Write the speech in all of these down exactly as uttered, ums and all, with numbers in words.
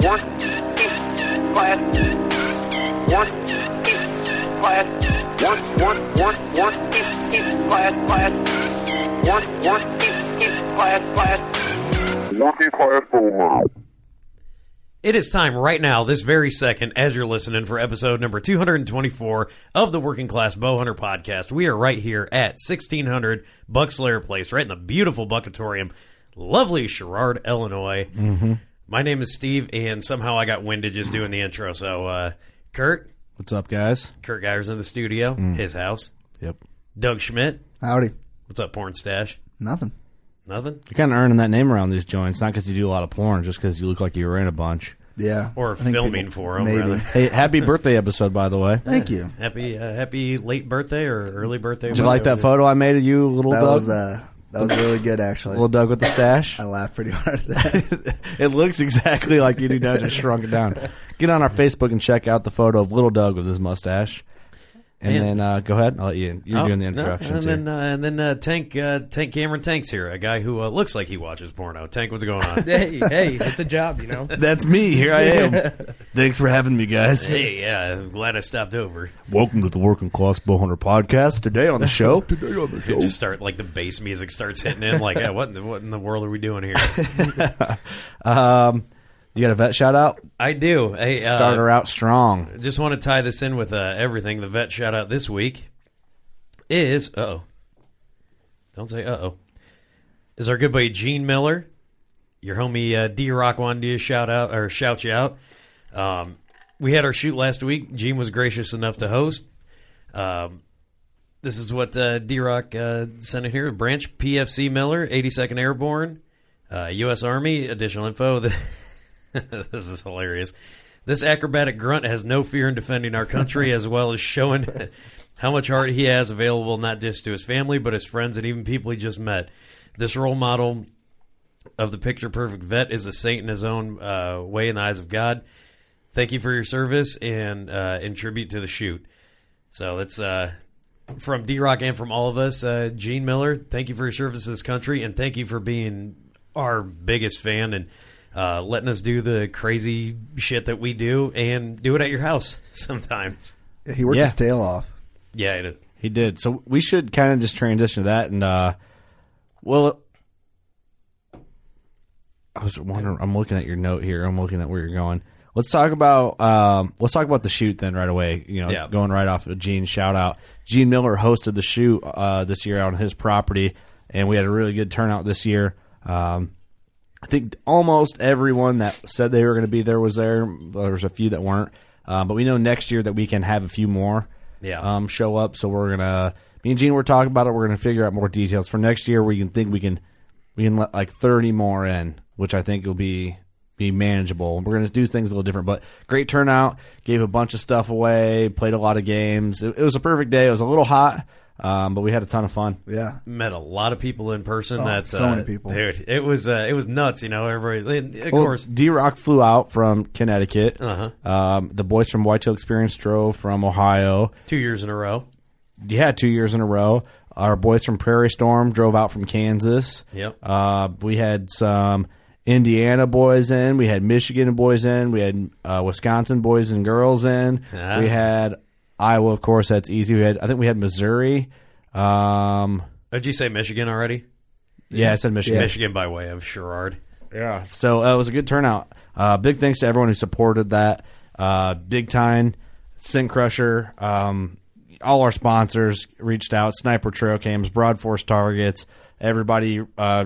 Working Class, Working Class, Work, Work, Work, Working Class, Class, Work, Working Class, Class, Working Class Bowhunter. It is time right now, this very second, as you're listening, for episode number two hundred twenty-four of the Working Class Bowhunter Podcast. We are right here at sixteen hundred Buck Slayer Place, right in the beautiful Buckatorium, lovely Sherrard, Illinois. Mm-hmm. My name is Steve, and somehow I got winded just doing the intro. So, uh, Kurt. What's up, guys? Kurt Geyer's in the studio, mm. his house. Yep. Doug Schmidt. Howdy. What's up, Porn Stash? Nothing. Nothing? You're kind of earning that name around these joints, not because you do a lot of porn, just because you look like you were in a bunch. Yeah. Or filming for them, maybe. Rather. Hey, happy birthday episode, by the way. Thank you. Happy uh, happy late birthday or early birthday. Did you like that photo I made of you, little Doug? That was, uh... That was really good, actually. Little Doug with the stash. I laughed pretty hard at that. It looks exactly like you do now, just shrunk it down. Get on our Facebook and check out the photo of Little Doug with his mustache. And Man. then uh, go ahead. I'll let you. You're oh, doing the introductions. No, and, then, uh, and then uh, Tank uh, Tank Cameron Tank's here, a guy who uh, looks like he watches porno. Tank, what's going on? hey, hey, it's a job, you know. That's me. Here I am. Thanks for having me, guys. Hey, yeah, I'm glad I stopped over. Welcome to the Working Class Bowhunter Podcast. Today on the show. Today on the show. They just start, like, the bass music starts hitting in. Like, yeah, what in the, what in the world are we doing here? um... You got a vet shout-out? I do. Hey, uh, start her out strong. Just want to tie this in with uh, everything. The vet shout-out this week is, uh-oh. Don't say uh-oh. Is our good buddy Gene Miller. Your homie uh, D Rock wanted to shout-out or shout you out. Um, we had our shoot last week. Gene was gracious enough to host. Um, this is what uh, D Rock uh, sent in here. Branch P F C Miller, eighty-second Airborne, uh, U S Army. Additional info. The This is hilarious. This acrobatic grunt has no fear in defending our country, as well as showing how much heart he has available, not just to his family, but his friends and even people he just met. This role model of the picture-perfect vet is a saint in his own uh, way in the eyes of God. Thank you for your service and uh, in tribute to the shoot. So that's uh, from D-Rock and from all of us. Uh, Gene Miller, thank you for your service to this country, and thank you for being our biggest fan and uh, letting us do the crazy shit that we do and do it at your house sometimes. Yeah, he worked yeah. his tail off. Yeah, he did. He did. So we should kind of just transition to that. And, uh, well, I was wondering, I'm looking at your note here. I'm looking at where you're going. Let's talk about um, let's talk about the shoot then right away. You know, yeah. going right off of Gene's shout out. Gene Miller hosted the shoot uh, this year out on his property, and we had a really good turnout this year. Um, I think almost everyone that said they were going to be there was there. There was a few that weren't, uh, but we know next year that we can have a few more yeah. um, show up. So we're gonna me and Gene were talking about it. We're gonna figure out more details for next year. We can think we can we can let like thirty more in, which I think will be. be manageable. We're going to do things a little different, but great turnout. Gave a bunch of stuff away, played a lot of games. It, it was a perfect day. It was a little hot, um, but we had a ton of fun. Yeah. Met a lot of people in person. Oh, That's so uh, many people. Dude, it was, uh, it was nuts, you know, everybody. And of well, course. D Rock flew out from Connecticut. Uh-huh. Um, the boys from Whitetail Experience drove from Ohio. Two years in a row. Yeah, two years in a row. Our boys from Prairie Storm drove out from Kansas. Yep. Uh, we had some Indiana boys in, we had Michigan boys in, we had uh, Wisconsin boys and girls in, yeah. we had Iowa, of course, that's easy. We had, I think we had Missouri. Um, Did you say Michigan already? Yeah, I said Michigan. Yeah. Michigan by way of Sherrard. Yeah. So uh, it was a good turnout. Uh, big thanks to everyone who supported that. Uh, Big Time, Sin Crusher, um, all our sponsors reached out, Sniper Trail Cams, Broad Force Targets, everybody. Uh,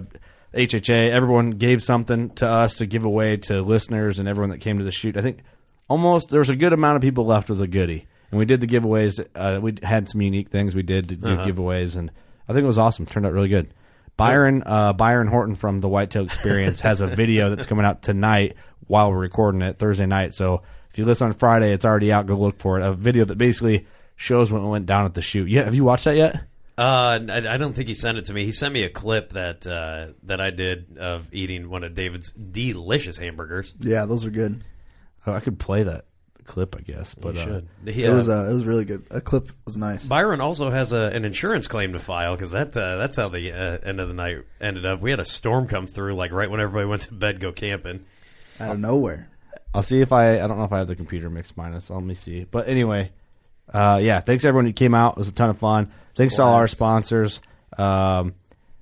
H H A, everyone gave something to us to give away to listeners and everyone that came to the shoot. I think almost there was a good amount of people left with a goodie, and we did the giveaways. Uh, we had some unique things we did to do uh-huh. giveaways, and I think it was awesome. It turned out really good. Byron uh, Byron Horton from The Whitetail Experience has a video that's coming out tonight while we're recording it, Thursday night. So if you listen on Friday, it's already out. Go look for it. A video that basically shows what went down at the shoot. Yeah, have you watched that yet? Uh, I, I don't think he sent it to me. He sent me a clip that uh, that I did of eating one of David's delicious hamburgers. Yeah, those are good. Oh, I could play that clip, I guess. But you should. Uh, yeah. It was uh, it was really good. A clip was nice. Byron also has a, an insurance claim to file because that uh, that's how the uh, end of the night ended up. We had a storm come through like right when everybody went to bed, go camping out of nowhere. I'll see if I I don't know if I have the computer mixed minus. Let me see. But anyway. Uh, yeah, thanks to everyone who came out. It was a ton of fun. Thanks wow. to all our sponsors. Um,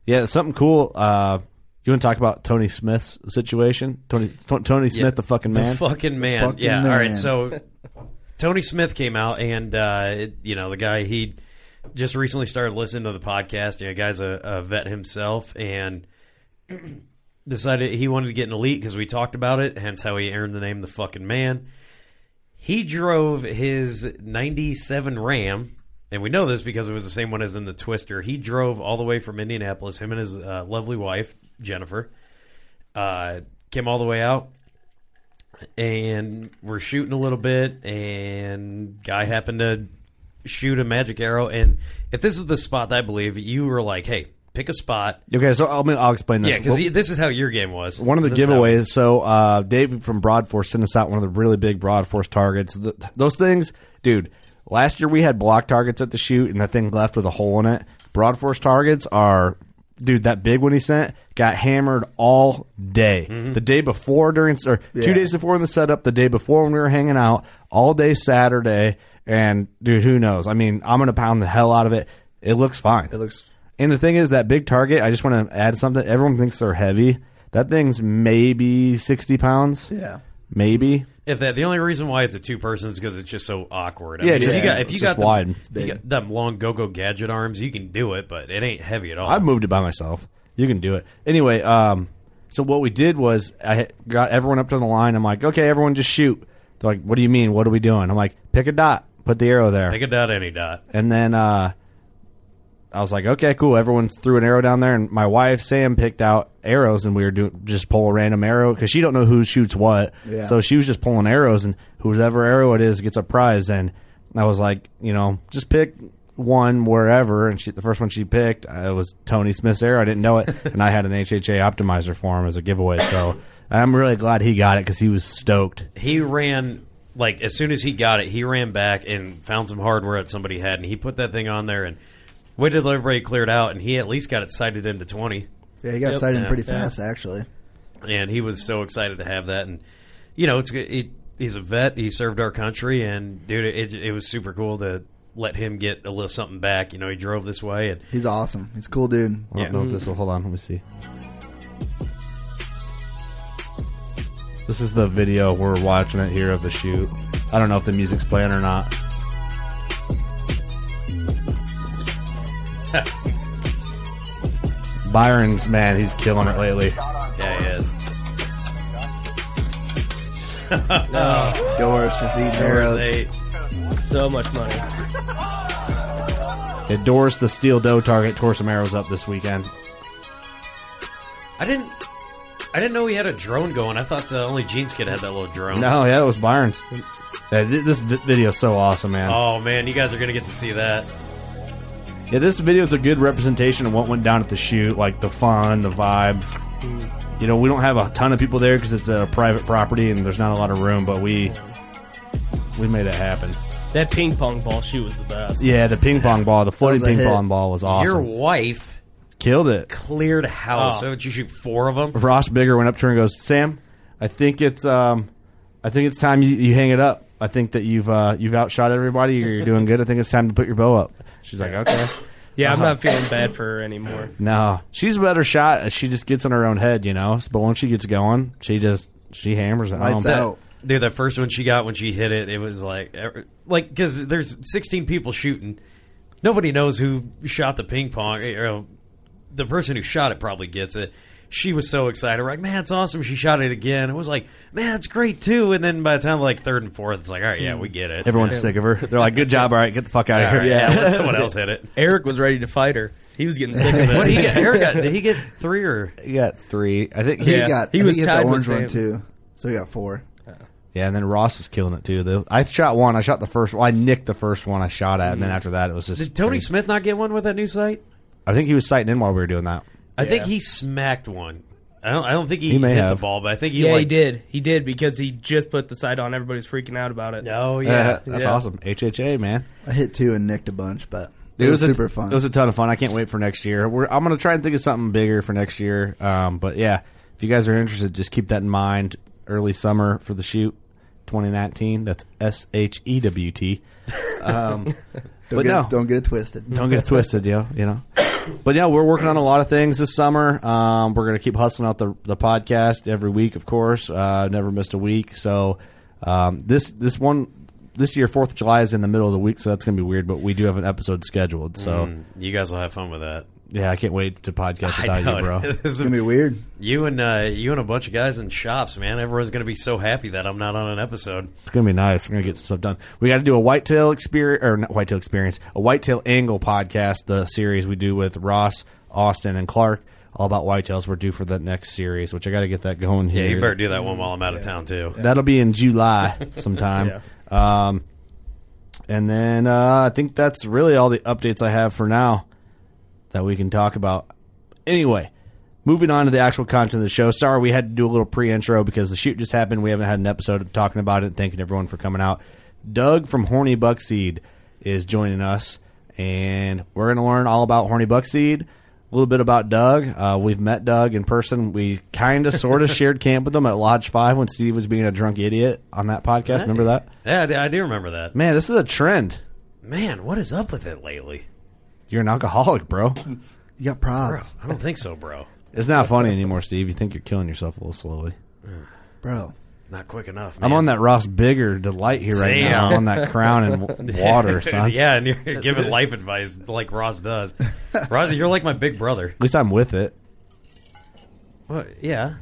yeah, something cool. Uh, you want to talk about Tony Smith's situation? Tony t- Tony Smith, yeah, the fucking man? The fucking man. The fucking yeah, man. All right, so Tony Smith came out, and, uh, it, you know, the guy, he just recently started listening to the podcast. You know, the guy's a, a vet himself, and decided he wanted to get an elite because we talked about it, hence how he earned the name The Fucking Man. He drove his ninety-seven Ram, and we know this because it was the same one as in the Twister. He drove all the way from Indianapolis, him and his uh, lovely wife, Jennifer, uh, came all the way out, and we're shooting a little bit, and guy happened to shoot a magic arrow. And if this is the spot, I believe, you were like, hey, pick a spot. Okay, so I'll, I'll explain this. Yeah, because well, this is how your game was. One of the this giveaways, so uh, Dave from Broad Force sent us out one of the really big Broad Force targets. The, those things, dude, last year we had block targets at the shoot, and that thing left with a hole in it. Broad Force targets are, dude, that big one he sent got hammered all day. Mm-hmm. The day before, during, or yeah. two days before in the setup, the day before when we were hanging out, all day Saturday, and dude, who knows? I mean, I'm going to pound the hell out of it. It looks fine. It looks And the thing is, that big target, I just want to add something. Everyone thinks they're heavy. That thing's maybe sixty pounds. Yeah. Maybe. If that, the only reason why it's a two-person is because it's just so awkward. I yeah, mean, just, if you got, if you got, them, you got them long go-go gadget arms, you can do it, but it ain't heavy at all. I moved it by myself. You can do it. Anyway, um, so what we did was I got everyone up to the line. I'm like, okay, everyone just shoot. They're like, what do you mean? What are we doing? I'm like, pick a dot. Put the arrow there. Pick a dot, any dot. And then uh I was like, okay, cool. Everyone threw an arrow down there, and my wife, Sam, picked out arrows, and we were doing just pull a random arrow because she don't know who shoots what. Yeah. So she was just pulling arrows, and whoever arrow it is gets a prize. And I was like, you know, just pick one wherever. And she, the first one she picked, it was Tony Smith's arrow. I didn't know it, and I had an H H A optimizer for him as a giveaway. So I'm really glad he got it because he was stoked. He ran... Like, as soon as he got it, he ran back and found some hardware that somebody had, and he put that thing on there, and waited till everybody cleared out, and he at least got it sighted into twenty. Yeah, he got yep. sighted in yeah. pretty fast, yeah. actually. And he was so excited to have that. And, you know, it's it, he's a vet. He served our country. And, dude, it, it was super cool to let him get a little something back. You know, he drove this way. And he's awesome. He's a cool dude. I don't yeah. know if this will... Hold on. Let me see. This is the video we're watching it here of the shoot. I don't know if the music's playing or not. Byron's, man, he's killing it lately. Yeah, he is. No. Doris just eating arrows. So much money. Yeah, Doris, the steel doe target, tore some arrows up this weekend. I didn't... I didn't know he had a drone going. I thought uh, only Gene's kid had that little drone. No, yeah, it was Byron's. Yeah, this video's so awesome, man. Oh, man, you guys are going to get to see that. Yeah, this video is a good representation of what went down at the shoot, like the fun, the vibe. You know, we don't have a ton of people there because it's a private property and there's not a lot of room, but we we made it happen. That ping pong ball shoot was the best. Yeah, the ping pong ball, the floating ping hit. pong ball was awesome. Your wife... Killed it. Cleared house. Oh. So did you shoot four of them? Ross Bigger went up to her and goes, Sam, I think it's um, I think it's time you, you hang it up. I think that you've uh, you've outshot everybody. You're doing good. I think it's time to put your bow up. She's like, okay. Yeah, uh-huh. I'm not feeling bad for her anymore. No. She's a better shot. She just gets in her own head, you know. But once she gets going, she just she hammers it. Lights out. Dude, that first one she got when she hit it, it was like, like because there's sixteen people shooting. Nobody knows who shot the ping pong, you know. The person who shot it probably gets it. She was so excited. We're like, man, it's awesome. She shot it again. It was like, man, it's great, too. And then by the time, like, third and fourth, it's like, all right, yeah, we get it. Everyone's yeah. sick of her. They're like, good job. All right, get the fuck out all of here. Right, yeah, let someone else hit it. Eric was ready to fight her. He was getting sick of it. What did he get? Eric got, did he get three or? He got three. I think he yeah. got he was he tied the orange one, too. So he got four. Uh-huh. Yeah, and then Ross was killing it, too. The, I shot one. I shot the first one. I nicked the first one I shot at, and then after that, it was just... Did Tony crazy. Smith not get one with that new sight? I think he was sighting in while we were doing that. I yeah. think he smacked one. I don't I don't think he, he may hit have. the ball, but I think he... Yeah, like, he did. He did because he just put the sight on. Everybody's freaking out about it. Oh, yeah. Uh, that's yeah. awesome. H H A, man. I hit two and nicked a bunch, but it, it was, was super a, fun. It was a ton of fun. I can't wait for next year. We're, I'm going to try and think of something bigger for next year. Um, but, yeah, if you guys are interested, just keep that in mind. Early summer for the shoot, twenty nineteen. That's S H E W T. Um, don't but get, no. Don't get it twisted. Don't get it twisted, yo. You know? But, yeah, we're working on a lot of things this summer. Um, we're going to keep hustling out the the podcast every week, of course. Uh, never missed a week. So um, this this one this year, fourth of July, is in the middle of the week, so that's going to be weird. But we do have an episode scheduled. So mm, you guys will have fun with that. Yeah, I can't wait to podcast without you, bro. It's going to be weird. You and uh, you and a bunch of guys in shops, man. Everyone's going to be so happy that I'm not on an episode. It's going to be nice. We're going to get stuff done. We got to do a whitetail experience, or not whitetail experience, a whitetail angle podcast, the series we do with Ross, Austin, and Clark, all about whitetails. We're due for the next series, which I got to get that going here. Yeah, you better do that one while I'm out yeah. of town, too. Yeah. That'll be in July sometime. yeah. um, and then uh, I think that's really all the updates I have for now that we can talk about. Anyway, moving on to the actual content of the show. Sorry, we had to do a little pre-intro because the shoot just happened. We haven't had an episode of talking about it. Thanking everyone for coming out. Doug from Horny Buck Seed is joining us, and we're going to learn all about Horny Buck Seed, a little bit about Doug. Uh, we've met Doug in person. We kind of, sort of shared camp with him at Lodge five when Steve was being a drunk idiot on that podcast. I, remember that? Yeah, I do remember that. Man, this is a trend. Man, what is up with it lately? You're an alcoholic, bro. You got problems. Bro, I don't think so, bro. It's not funny anymore, Steve. You think you're killing yourself a little slowly. Bro. Not quick enough, man. I'm on that Ross Bigger delight here right Damn. now. I'm on that crown and water, son. Yeah, and you're giving life advice like Ross does. Ross, you're like my big brother. At least I'm with it. Well, yeah.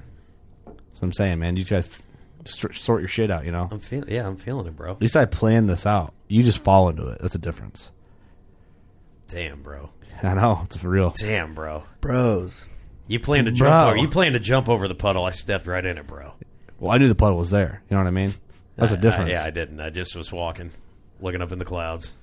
That's what I'm saying, man. You got to st- sort your shit out, you know? I'm feeling. Yeah, I'm feeling it, bro. At least I planned this out. You just fall into it. That's the difference. Damn, bro. I know. It's for real. Damn, bro. Bros. You planned to jump over, you planned to jump over the puddle. I stepped right in it, bro. Well, I knew the puddle was there. You know what I mean? That's I, a difference. I, yeah, I didn't. I just was walking, looking up in the clouds.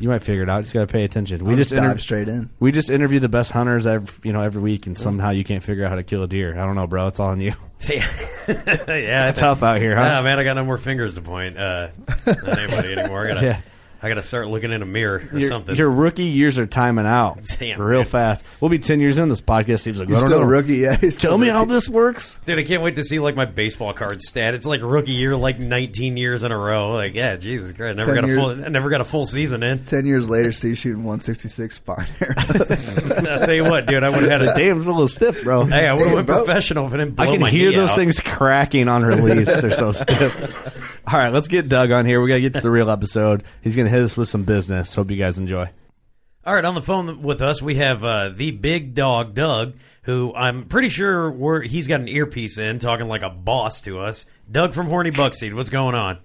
You might figure it out. You just got to pay attention. We I'll just dive inter- straight in. We just interview the best hunters every, you know, every week, and somehow you can't figure out how to kill a deer. I don't know, bro. It's all on you. Yeah. It's tough out here, huh? Nah, man, I got no more fingers to point uh, at anybody anymore. I got to... Yeah. I got to start looking in a mirror or your, something. Your rookie years are timing out. Damn, real man. Fast. We'll be ten years in this podcast. Steve's like, You're I don't still know. A rookie, yeah. Tell me rookie. How this works. Dude, I can't wait to see like my baseball card stat. It's like rookie year, like nineteen years in a row. Like, yeah, Jesus Christ. Never got years, a full, I never got a full season in. ten years later, Steve's shooting one sixty-six fine arrows. I'll tell you what, dude. I would have had a damn little stiff, bro. Hey, I would have went bro. professional if I didn't blow my knee out. I can hear those out. things cracking on release. They're so stiff. All right, let's get Doug on here. We got to get to the real episode. He's going to hit us with some business. Hope you guys enjoy. All right, on the phone with us, we have uh, the big dog, Doug, who I'm pretty sure we're, he's got an earpiece in, talking like a boss to us. Doug from Horny Buck Seed, what's going on?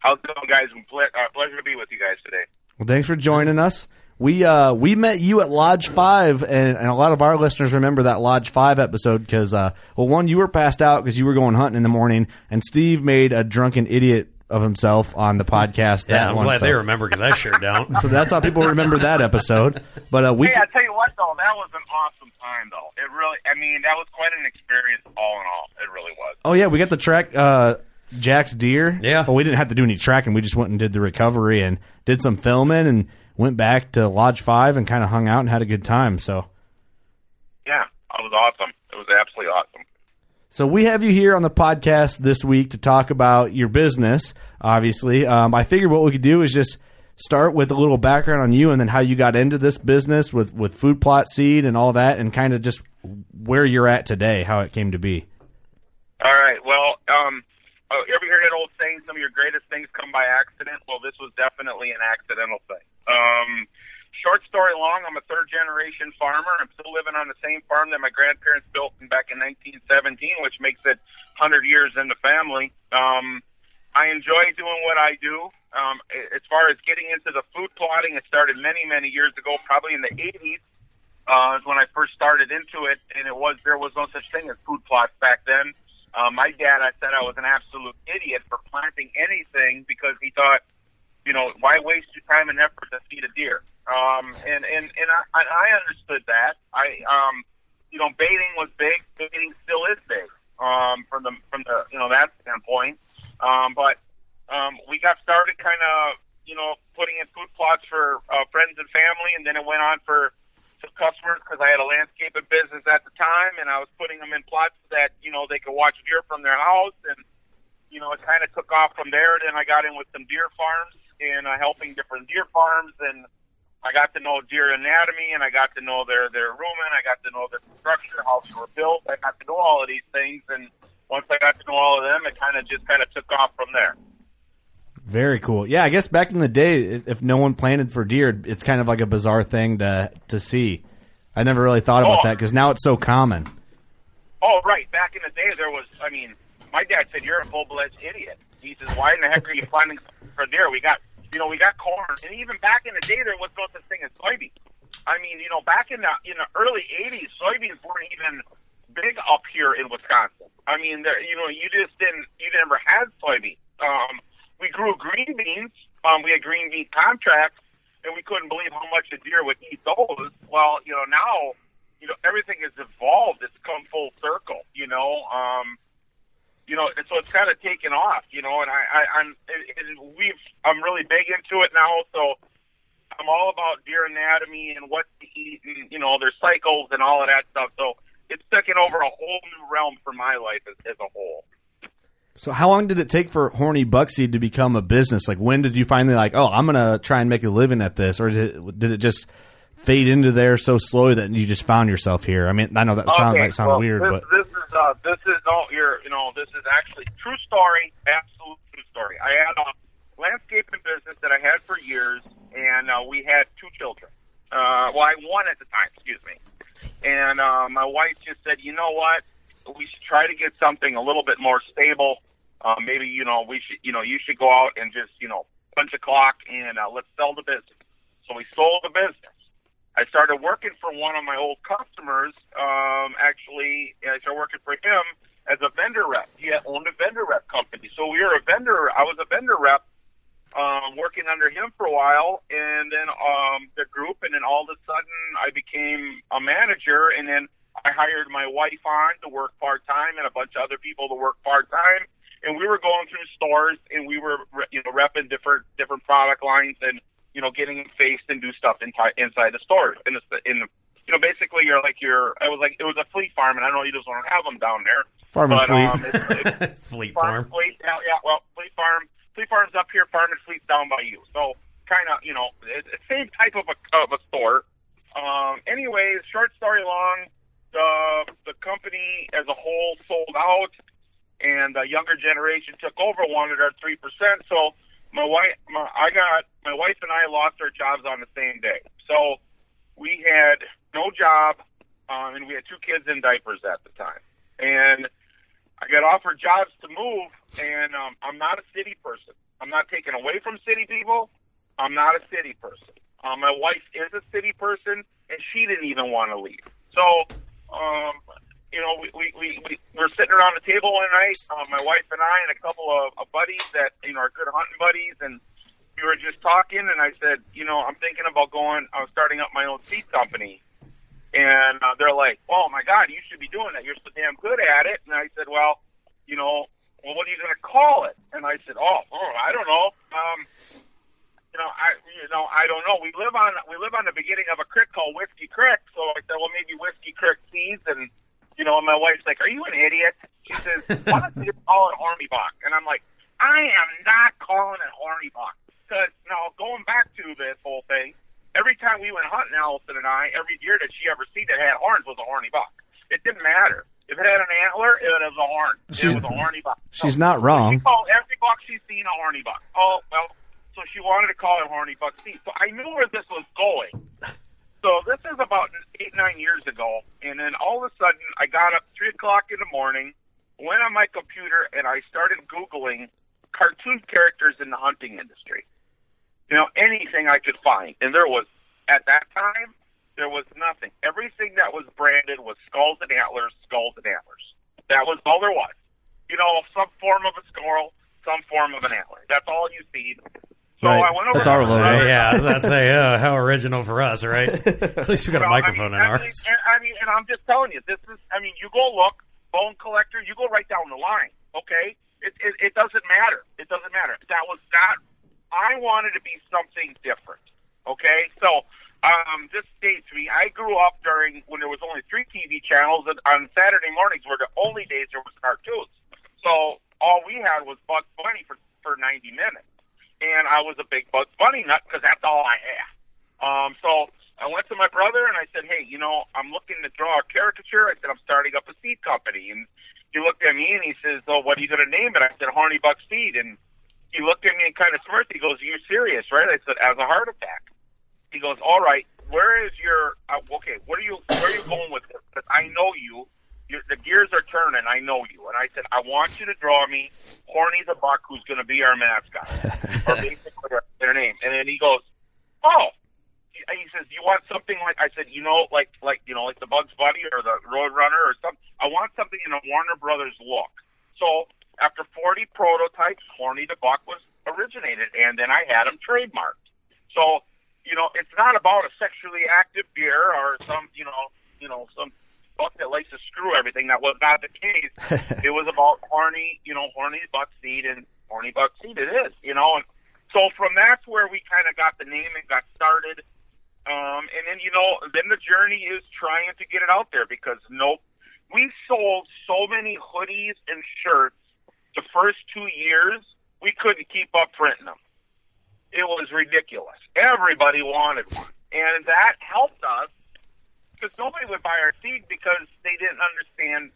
How's it going, guys? Uh, pleasure to be with you guys today. Well, thanks for joining us. We uh, we met you at Lodge five, and, and a lot of our listeners remember that Lodge five episode because, uh, well, one, you were passed out because you were going hunting in the morning, and Steve made a drunken idiot of himself on the podcast. Yeah, that I'm one, glad so. They remember because I sure don't. So that's how people remember that episode. But uh, we Hey, I tell you what, though, that was an awesome time, though. It really, I mean, that was quite an experience all in all. It really was. Oh, yeah, we got to track uh, Jack's deer. Yeah. But we didn't have to do any tracking. We just went and did the recovery and did some filming and went back to Lodge five and kind of hung out and had a good time. So, yeah, it was awesome. It was absolutely awesome. So we have you here on the podcast this week to talk about your business, obviously. Um, I figured what we could do is just start with a little background on you and then how you got into this business with, with Food Plot Seed and all that and kind of just where you're at today, how it came to be. All right. Well, um, you ever hear that old saying, some of your greatest things come by accident? Well, this was definitely an accidental thing. Um, short story long, I'm a third-generation farmer. I'm still living on the same farm that my grandparents built back in nineteen seventeen, which makes it one hundred years in the family. Um, I enjoy doing what I do. Um, as far as getting into the food plotting, it started many, many years ago, probably in the eighties uh, when I first started into it, and it was there was no such thing as food plots back then. Uh, my dad, I said I was an absolute idiot for planting anything because he thought, you know, why waste your time and effort to feed a deer? Um, and and, and I, I understood that. I, um, you know, baiting was big. Baiting still is big um, from the from the you know that standpoint. Um, but um, we got started kind of you know putting in food plots for uh, friends and family, and then it went on for some customers because I had a landscaping business at the time, and I was putting them in plots that you know they could watch deer from their house, and you know it kind of took off from there. Then I got in with some deer farms. And uh, helping different deer farms, and I got to know deer anatomy, and I got to know their their rumen, I got to know their structure, how they were built. I got to know all of these things, and once I got to know all of them, it kind of just kind of took off from there. Very cool. Yeah, I guess back in the day, if no one planted for deer, it's kind of like a bizarre thing to to see. I never really thought about oh. that because now it's so common. Oh, right. Back in the day, there was. I mean, my dad said, "You're a full-fledged idiot." He says, "Why in the heck are you planting for deer? We got." You know, we got corn, and even back in the day, there was no such thing as soybeans. I mean, you know, back in the in the early eighties, soybeans weren't even big up here in Wisconsin. I mean, there, you know, you just didn't, you never had soybeans. Um, we grew green beans. Um, we had green bean contracts, and we couldn't believe how much a deer would eat those. Well, you know, now, you know, everything has evolved. It's come full circle. You know, um, you know, so it's kind of taken off. You know, and I, I I'm, it, it, we've. I'm really big into it now, so I'm all about deer anatomy and what to eat and, you know, their cycles and all of that stuff. So it's taken over a whole new realm for my life as, as a whole. So how long did it take for Horny Buck Seed to become a business? Like, when did you finally, like, oh, I'm going to try and make a living at this? Or did it, did it just fade into there so slowly that you just found yourself here? I mean, I know that sounds, okay, might sound well, weird, this, but... This is, uh, this is, no, you're, you know, this is actually true story, absolute true story. I had a landscaping business that I had for years, and uh, we had two children. Uh, well, I one at the time, excuse me. And uh, my wife just said, you know what? We should try to get something a little bit more stable. Uh, maybe, you know, we should, you know, you should go out and just, you know, punch a clock and uh, let's sell the business. So we sold the business. I started working for one of my old customers. Um, actually, I started working for him as a vendor rep. He owned a vendor rep company. So we were a vendor. I was a vendor rep. Um, working under him for a while, and then um, the group, and then all of a sudden I became a manager, and then I hired my wife on to work part-time and a bunch of other people to work part-time, and we were going through stores and we were, you know, repping different different product lines and, you know, getting faced and do stuff inside inside the store. And it's in the, you know, basically you're like you're. I was like it was a fleet farm, and I know you just don't have them down there. Farm and but, fleet, um, it's, it's fleet farm, farm. Fleet, yeah, yeah, well, fleet farm, fleet farm's up here, farm and fleet's down by you. So kind of, you know, it's the same type of a of a store. Um, anyways, short story long, the the company as a whole sold out, and the younger generation took over, wanted our three percent. So my wife, my, I got my wife and I lost our jobs on the same day. So we had no job, um, and we had two kids in diapers at the time. And I got offered jobs to move, and um, I'm not a city person. I'm not taken away from city people. I'm not a city person. Um, my wife is a city person, and she didn't even want to leave. So, um, you know, we, we, we, we were sitting around the table one night, um, my wife and I and a couple of, of buddies that, you know, are good hunting buddies, and we were just talking, and I said, you know, I'm thinking about going, I'm starting up my own seed company. And uh, they're like, oh, my God, you should be doing that. You're so damn good at it. And I said, well, you know, well, what are you going to call it? And I said, oh, oh I don't know. Um... You know, I you know I don't know. We live on we live on the beginning of a creek called Whiskey Creek, so I said, well, maybe Whiskey Creek Seeds, and you know, my wife's like, are you an idiot? She says, why don't you just call it Horny Buck? And I'm like, I am not calling it Horny Buck, because now going back to this whole thing, every time we went hunting, Allison and I, every deer that she ever seen that had horns was a horny buck. It didn't matter if it had an antler, it was a horn. She's, it was a horny buck. She's so, not wrong. She called every buck she's seen a horny buck. Oh well. So she wanted to call it Horny Buck Seed. So I knew where this was going. So this is about eight, nine years ago. And then all of a sudden, I got up three o'clock in the morning, went on my computer, and I started Googling cartoon characters in the hunting industry. You know, anything I could find. And there was, at that time, there was nothing. Everything that was branded was skulls and antlers, skulls and antlers. That was all there was. You know, some form of a squirrel, some form of an antler. That's all you see. So right. I went over that's our logo. Brother. Yeah, I was about to say, uh, how original for us, right? At least we got well, a microphone I mean, in I ours. Mean, and, I mean, and I'm just telling you, this is, I mean, you go look, Bone Collector, you go right down the line, okay? It, it, it doesn't matter. It doesn't matter. That was not, I wanted to be something different, okay? So um, this dates me. I grew up during, when there was only three T V channels, and on Saturday mornings were the only days there was cartoons. So all we had was Bugs Bunny for, for ninety minutes. And I was a big Bugs Bunny nut because that's all I had. Um, so I went to my brother and I said, hey, you know, I'm looking to draw a caricature. I said, I'm starting up a seed company. And he looked at me and he says, oh, what are you going to name it? I said, Horny Buck Seed. And he looked at me and kind of smirked. He goes, you're serious, right? I said, as a heart attack. He goes, all right, where is your, uh, okay, what are you, where are you going with this? Because I know you. You're, the gears are turning. I know you. And I said, I want you to draw me Horny the Buck, who's going to be our mascot, or basically their name. And then he goes, oh. And he says, you want something like, I said, you know, like, like you know, like the Bugs Bunny or the Roadrunner or something. I want something in a Warner Brothers look. So after forty prototypes, Horny the Buck was originated, and then I had him trademarked. So, you know, it's not about a sexually active deer or some, you know, you know, some buck that likes to screw everything. That was not the case. It was about horny, you know, Horny Buck Seed, and Horny Buck Seed it is, you know. And so from that's where we kind of got the name and got started. Um, and then, you know, then the journey is trying to get it out there because, nope, we sold so many hoodies and shirts the first two years, we couldn't keep up printing them. It was ridiculous. Everybody wanted one. And that helped us. Because nobody would buy our seed because they didn't understand,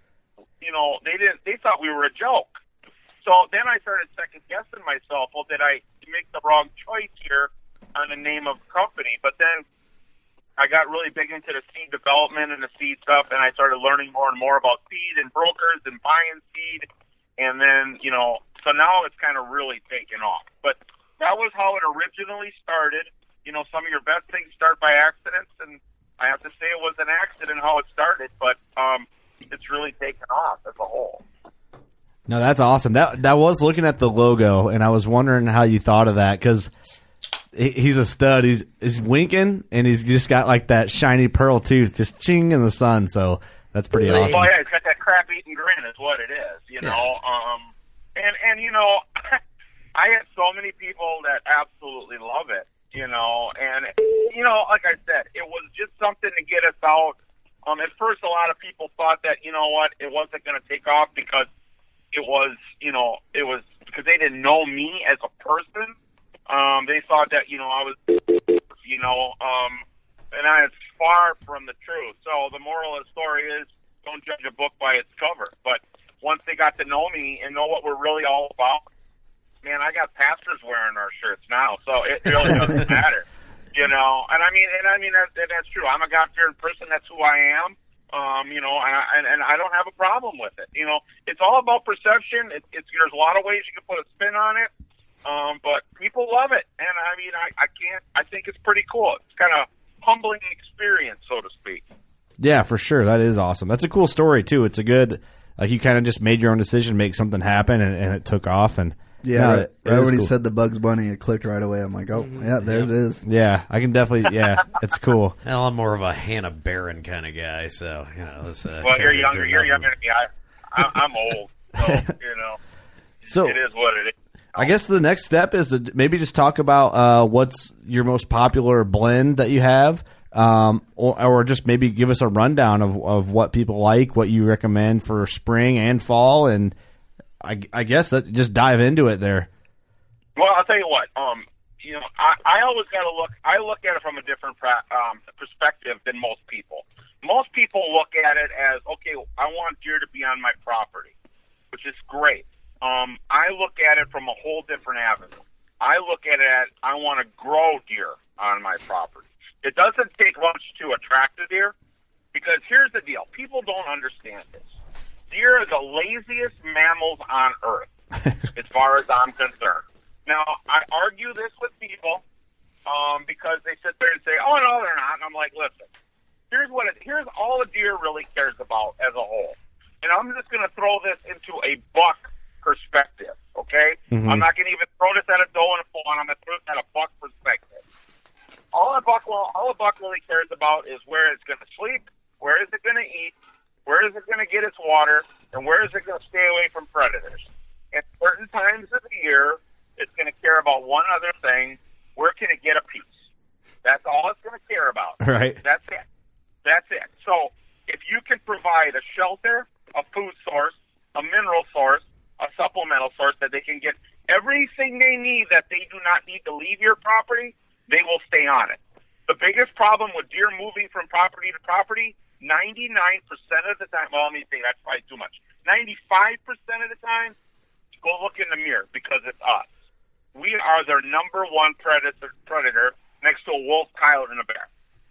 you know, they didn't. They thought we were a joke. So then I started second guessing myself. Well, did I make the wrong choice here on the name of the company? But then I got really big into the seed development and the seed stuff, and I started learning more and more about seed and brokers and buying seed. And then, you know, so now it's kind of really taken off. But that was how it originally started. You know, some of your best things start by accidents, and I have to say it was an accident how it started, but um, it's really taken off as a whole. No, that's awesome. That that was looking at the logo, and I was wondering how you thought of that because he, he's a stud. He's he's winking, and he's just got like that shiny pearl tooth, just ching in the sun. So that's pretty awesome. Well, yeah, he's got that crap-eating grin is what it is, you yeah. know. Um, And, and you know, I have so many people that absolutely love it, you know. And, you know, like I said, it was just something to get us out. Um, at first, a lot of people thought that, you know what, it wasn't going to take off because it was, you know, it was because they didn't know me as a person. Um, they thought that, you know, I was, you know, um, and I was far from the truth. So the moral of the story is don't judge a book by its cover. But once they got to know me and know what we're really all about, man, I got pastors wearing our shirts now. So it really doesn't matter, you know. And I mean, and I mean, that, that's true. I'm a God-fearing person. That's who I am. Um, you know, and I, and I don't have a problem with it. You know, it's all about perception. It, it's there's a lot of ways you can put a spin on it, um, but people love it. And I mean, I, I can't. I think it's pretty cool. It's kind of humbling experience, so to speak. Yeah, for sure. That is awesome. That's a cool story too. It's a good, like you kind of just made your own decision, make something happen, and, and it took off. And yeah, no, right, it, it right when cool. he said the Bugs Bunny, it clicked right away. I'm like, oh yeah, there yep. it is. Yeah, I can definitely. Yeah, it's cool. Well, I'm more of a Hannah Baron kind of guy, so you know. Those, uh, well, you're younger. You're younger than me. I, I'm old, so you know. So it is what it is. I guess the next step is to maybe just talk about uh, what's your most popular blend that you have, um, or, or just maybe give us a rundown of of what people like, what you recommend for spring and fall, and. I, I guess that just dive into it there. Well, I'll tell you what. Um, you know, I, I always got to look. I look at it from a different pra- um, perspective than most people. Most people look at it as, okay, I want deer to be on my property, which is great. Um, I look at it from a whole different avenue. I look at it as I want to grow deer on my property. It doesn't take much to attract a deer, because here's the deal: people don't understand this. Deer are the laziest mammals on Earth, as far as I'm concerned. Now, I argue this with people um, because they sit there and say, oh, no, they're not. And I'm like, listen, here's what it, here's all a deer really cares about as a whole. And I'm just going to throw this into a buck perspective, okay? Mm-hmm. I'm not going to even throw this at a doe and a fawn. I'm going to throw this at a buck perspective. All a buck, well, all a buck really cares about is where it's going to sleep, where is it going to eat, where is it going to get its water, and where is it going to stay away from predators? At certain times of the year, it's going to care about one other thing: where can it get a piece? That's all it's going to care about. Right. That's it. That's it. So if you can provide a shelter, a food source, a mineral source, a supplemental source that they can get everything they need that they do not need to leave your property, they will stay on it. The biggest problem with deer moving from property to property, ninety-nine percent of the time, well, let me think, that's probably too much. ninety-five percent of the time, go look in the mirror, because it's us. We are their number one predator, predator next to a wolf, coyote, and a bear.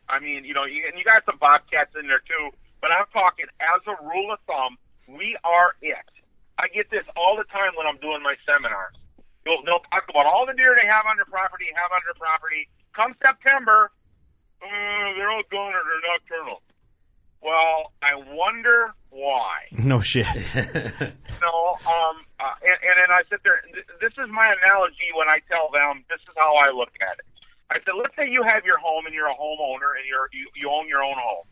I mean, you know, you, and you got some bobcats in there too, but I'm talking as a rule of thumb, we are it. I get this all the time when I'm doing my seminars. They'll, they'll talk about all the deer they have on their property, have on their property. Come September, uh, they're all gone or they're nocturnal. Well, I wonder why. No shit. so, um, uh, and, and then I sit there. Th- this is my analogy when I tell them this is how I look at it. I said, let's say you have your home and you're a homeowner and you're, you you own your own home.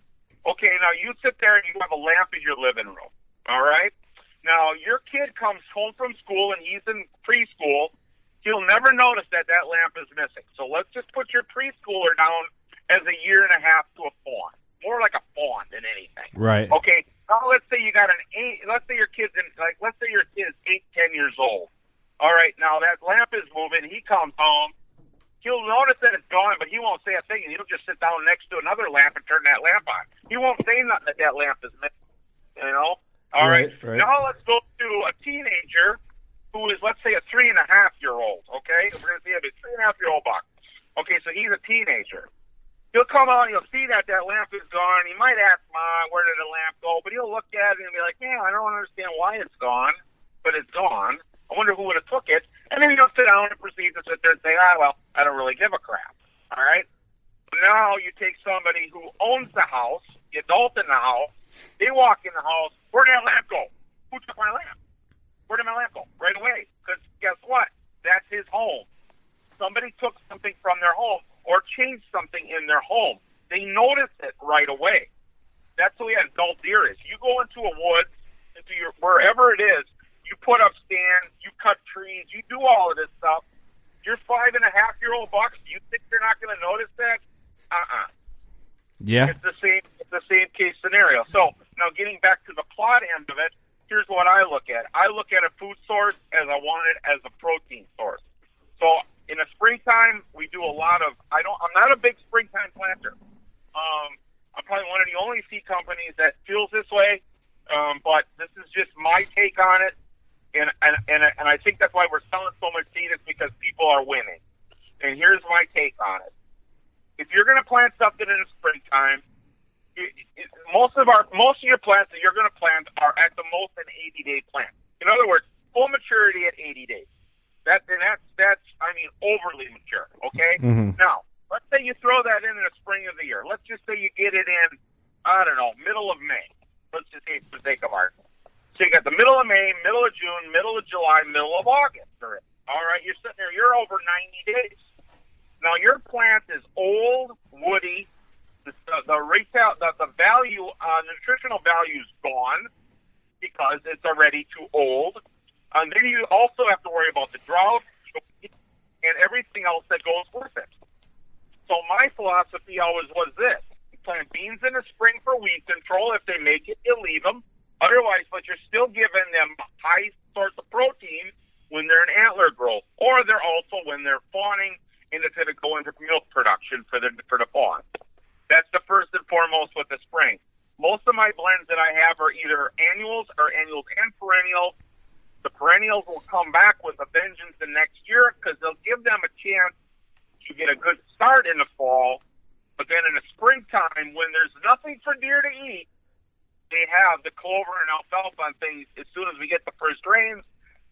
Okay, now you sit there and you have a lamp in your living room. All right. Now your kid comes home from school and he's in preschool. He'll never notice that that lamp is missing. So let's just put your preschooler down as a year and a half to a fawn. More like a fawn than anything. Right. Okay. Now let's say you got an eight. Let's say your kid's in, like, let's say your kid's eight, ten years old. All right. Now that lamp is moving. He comes home. He'll notice that it's gone, but he won't say a thing. And he'll just sit down next to another lamp and turn that lamp on. He won't say nothing that that lamp is missing. You know. All right. Right. Now let's go to a teenager who is, let's say, a three and a half year old. Okay. We're going to see a three and a half year old buck. Okay. So he's a teenager. He'll come out and he'll see that that lamp is gone. He might ask, Mom, where did the lamp go? But he'll look at it and be like, man, I don't understand why it's gone, but it's gone. I wonder who would have took it. And then he'll sit down and proceed to sit there and say, ah, well, I don't really give a crap. All right? But now you take somebody who owns the house, the adult in the house, they walk in the house, where did that lamp go? Who took my lamp? Where did my lamp go? Right away. Because guess what? That's his home. Somebody took something from their home, or change something in their home. They notice it right away. That's the way adult deer is. You go into a woods, into your wherever it is, you put up stands, you cut trees, you do all of this stuff. You're five and a half year old bucks. You think they're not going to notice that? Uh-uh. Yeah. It's the same. It's the same case scenario. So now getting back to the plot end of it, here's what I look at. I look at a food source as I want it as a protein source. So in the springtime, we do a lot of. I don't. I'm not a big springtime planter. Um, I'm probably one of the only seed companies that feels this way. Um, but this is just my take on it, and and and and I think that's why we're selling so much seed is because people are winning. And here's my take on it: if you're going to plant something in the springtime, it, it, most of our most of your plants that you're going to plant are at the most an eighty day plant. In other words, full maturity at eighty days. That and that's that's I mean overly mature. Okay. Mm-hmm. Now let's say you throw that in in the spring of the year. Let's just say you get it in, I don't know, middle of May. Let's just say for the sake of argument. So you got the middle of May, middle of June, middle of July, middle of August. All right, you're sitting there. You're over ninety days. Now your plant is old, woody. The, the retail, the, the value, uh, nutritional value is gone because it's already too old. And then you also have to worry about the drought and everything else that goes with it. So my philosophy always was this. Plant beans in the spring for weed control. If they make it, you leave them. Otherwise, but you're still giving them high source of protein when they're in antler growth, or they're also when they're fawning and it's going to go into milk production for the for the fawn. That's the first and foremost with the spring. Most of my blends that I have are either annuals or annuals and perennials. The perennials will come back with a vengeance the next year because they'll give them a chance to get a good start in the fall. But then in the springtime, when there's nothing for deer to eat, they have the clover and alfalfa and things. As soon as we get the first rains,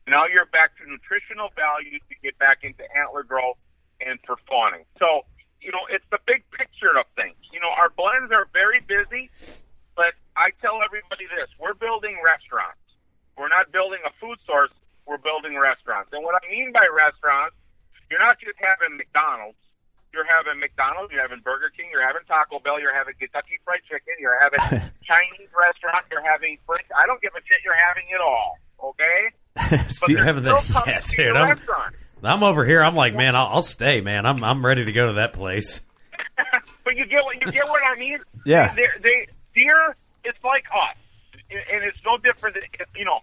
now you're back to nutritional value to get back into antler growth and for fawning. So, you know, it's the big picture of things. You know, our blends are very busy, but I tell everybody this. We're building restaurants. We're not building a food source. We're building restaurants. And what I mean by restaurants, you're not just having McDonald's. You're having McDonald's, you're having Burger King, you're having Taco Bell, you're having Kentucky Fried Chicken, you're having Chinese restaurant, you're having French. I don't give a shit. You're having it all, okay? Steve, having that, yeah, dude. I'm, I'm over here. I'm like, man, I'll, I'll stay, man. I'm I'm ready to go to that place. But you get what you get what I mean. Yeah. They, they deer, it's like us, and it's no different than, you know.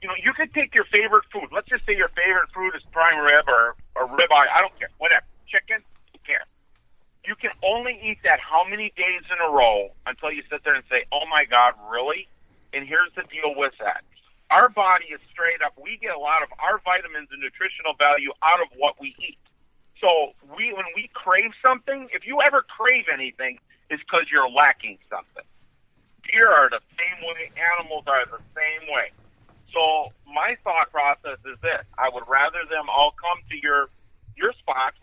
You know, you could take your favorite food. Let's just say your favorite food is prime rib or or ribeye. I don't care. Whatever, chicken. Care. You can only eat that how many days in a row until you sit there and say, oh my God, really? And here's the deal with that. Our body is straight up. We get a lot of our vitamins and nutritional value out of what we eat. So we, when we crave something, if you ever crave anything, it's because you're lacking something. Deer are the same way. Animals are the same way. So my thought process is this. I would rather them all come to your, your spot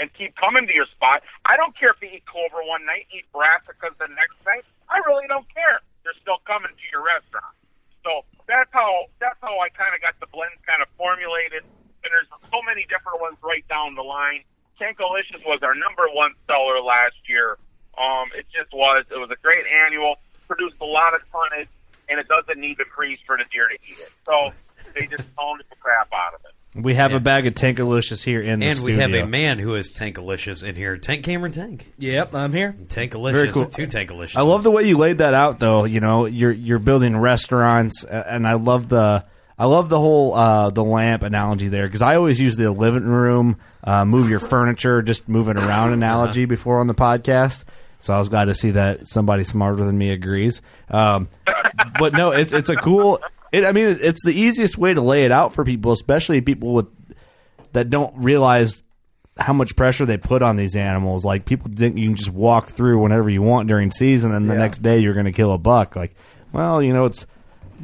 and keep coming to your spot. I don't care if they eat clover one night, eat brassicas the next night. I really don't care. They're still coming to your restaurant. So that's how that's how I kind of got the blends kind of formulated. And there's so many different ones right down the line. Tankalicious was our number one seller last year. Um, it just was. It was a great annual. Produced a lot of tonnage, and it doesn't need to freeze for the deer to eat it. So they just owned the crap out of it. We have yeah. a bag of Tankalicious here in the and studio. And we have a man who is Tankalicious in here. Tank Cameron Tank. Yep, I'm here. Tankalicious. Very cool. Two Tankalicious. I love the way you laid that out, though. You know, you're you're building restaurants, and I love the I love the whole uh, the lamp analogy there because I always use the living room, uh, move your furniture, just moving around analogy uh-huh. before on the podcast. So I was glad to see that somebody smarter than me agrees. Um, but no, it's it's a cool. It, I mean, it's the easiest way to lay it out for people, especially people with that don't realize how much pressure they put on these animals. Like, people think you can just walk through whenever you want during season, and the yeah. next day you're going to kill a buck. Like, well, you know, it's a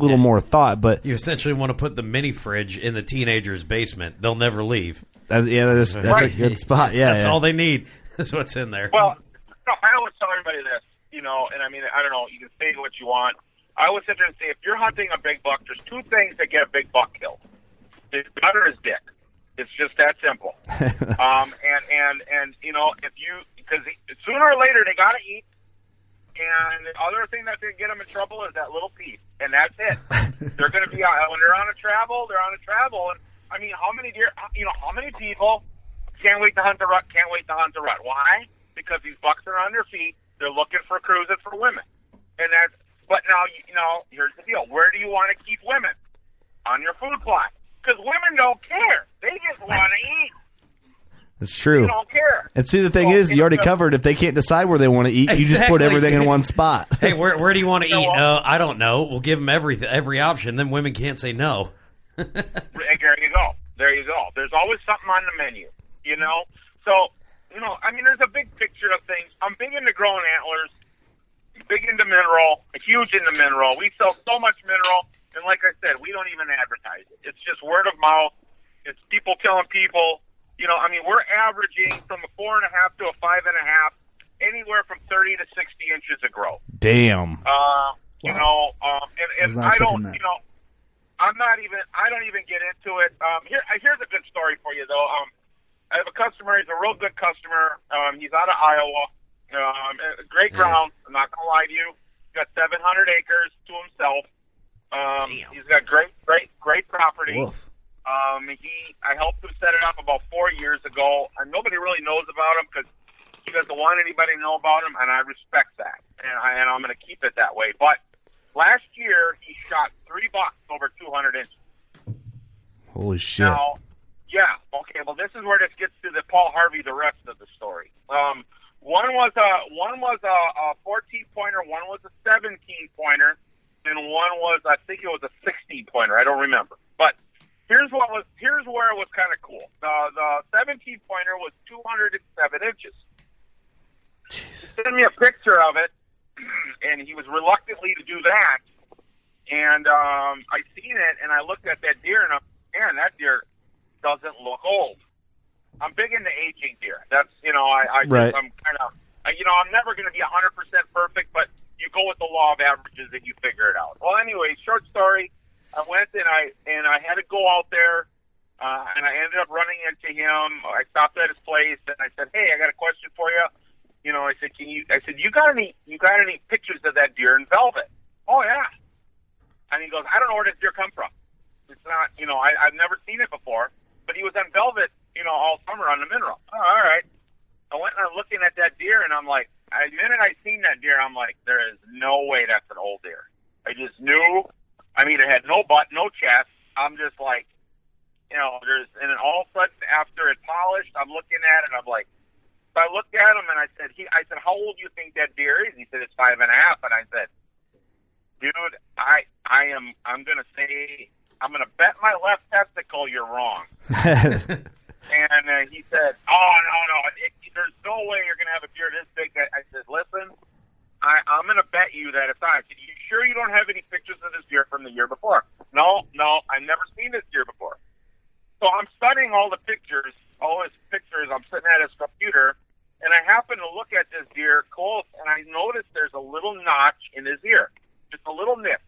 little yeah. more thought, but you essentially want to put the mini fridge in the teenager's basement. They'll never leave. That, yeah, that is, that's right. a good spot. Yeah, that's yeah. all they need. That's what's in there. Well, I always tell everybody this, you know, and I mean, I don't know, you can say what you want. I always sit there and say, if you're hunting a big buck, there's two things that get a big buck killed. His gut or his dick. It's just that simple. um, and, and, and, you know, if you, because sooner or later they got to eat, And the other thing that's going to get them in trouble is that little piece, and that's it. They're going to be out when they're on a travel. They're on a travel, and I mean, how many deer? You know, how many people can't wait to hunt the rut? Can't wait to hunt the rut? Why? Because these bucks are on their feet. They're looking for cruises for women, and that's. But now, you know, here's the deal. Where do you want to keep women? On your food plot, because women don't care. They just want to eat. That's true. They don't care. And see, the thing well, is, you already covered. If they can't decide where they want to eat, exactly. You just put everything in one spot. Hey, where where do you want to so, eat? Uh, I don't know. We'll give them every every option. Then women can't say no. There you go. There you go. There's always something on the menu, you know. So, you know, I mean, there's a big picture of things. I'm big into growing antlers. Big into mineral. Huge into mineral. We sell so much mineral, and like I said, we don't even advertise it. It's just word of mouth. It's people telling people. You know, I mean, we're averaging from a four and a half to a five and a half, anywhere from thirty to sixty inches of growth. Damn. Uh, you wow. know, um, and, and I, I don't. That. You know, I'm not even. I don't even get into it. Um, here, here's a good story for you though. Um, I have a customer. He's a real good customer. Um, he's out of Iowa. Um, great ground. Yeah. I'm not gonna lie to you. He's got seven hundred acres to himself. Um, Damn. He's got great, great, great property. Woof. Um, he, I helped him set it up about four years ago, and nobody really knows about him because he doesn't want anybody to know about him, and I respect that, and, I, and I'm going to keep it that way. But last year, he shot three bucks over two hundred inches. Holy shit. Now, yeah, okay, well, this is where this gets to the Paul Harvey, the rest of the story. Um, one was a one was a, a fourteen-pointer, one was a seventeen-pointer, and one was, I think it was a sixteen-pointer. I don't remember, but... Here's what was. Here's where it was kind of cool. Uh, the seventeen-pointer was two hundred seven inches. Jeez. He sent me a picture of it, and he was reluctantly to do that. And um, I seen it, and I looked at that deer, and I'm, man, that deer doesn't look old. I'm big into aging deer. That's you know, I, I right. I'm kind of, you know, I'm never going to be one hundred percent perfect, but you go with the law of averages, and you figure it out. Well, anyway, short story. I went and I and I had to go out there, uh, and I ended up running into him. I stopped at his place and I said, "Hey, I got a question for you." You know, I said, "Can you?" I said, "You got any? You got any pictures of that deer in velvet?" "Oh yeah." And he goes, "I don't know where this deer come from. It's not, you know, I, I've never seen it before. But he was on velvet, you know, all summer on the mineral." Oh, all right. I went and I'm looking at that deer and I'm like, the minute I seen that deer, I'm like, there is no way that's an old deer. I just knew. I mean, it had no butt, no chest. I'm just like, you know, there's, and then all of a sudden after it polished, I'm looking at it, I'm like, so I looked at him and I said, he, I said, how old do you think that deer is? He said, it's five and a half. And I said, dude, I, I am, I'm going to say, I'm going to bet my left testicle you're wrong. And uh, he said, oh, no, no, it, there's no way you're going to have a deer this big. I said, listen. I, I'm going to bet you that it's not. I said, you sure you don't have any pictures of this deer from the year before? No, no, I've never seen this deer before. So I'm studying all the pictures, all his pictures. I'm sitting at his computer, and I happen to look at this deer close, and I notice there's a little notch in his ear, just a little niche.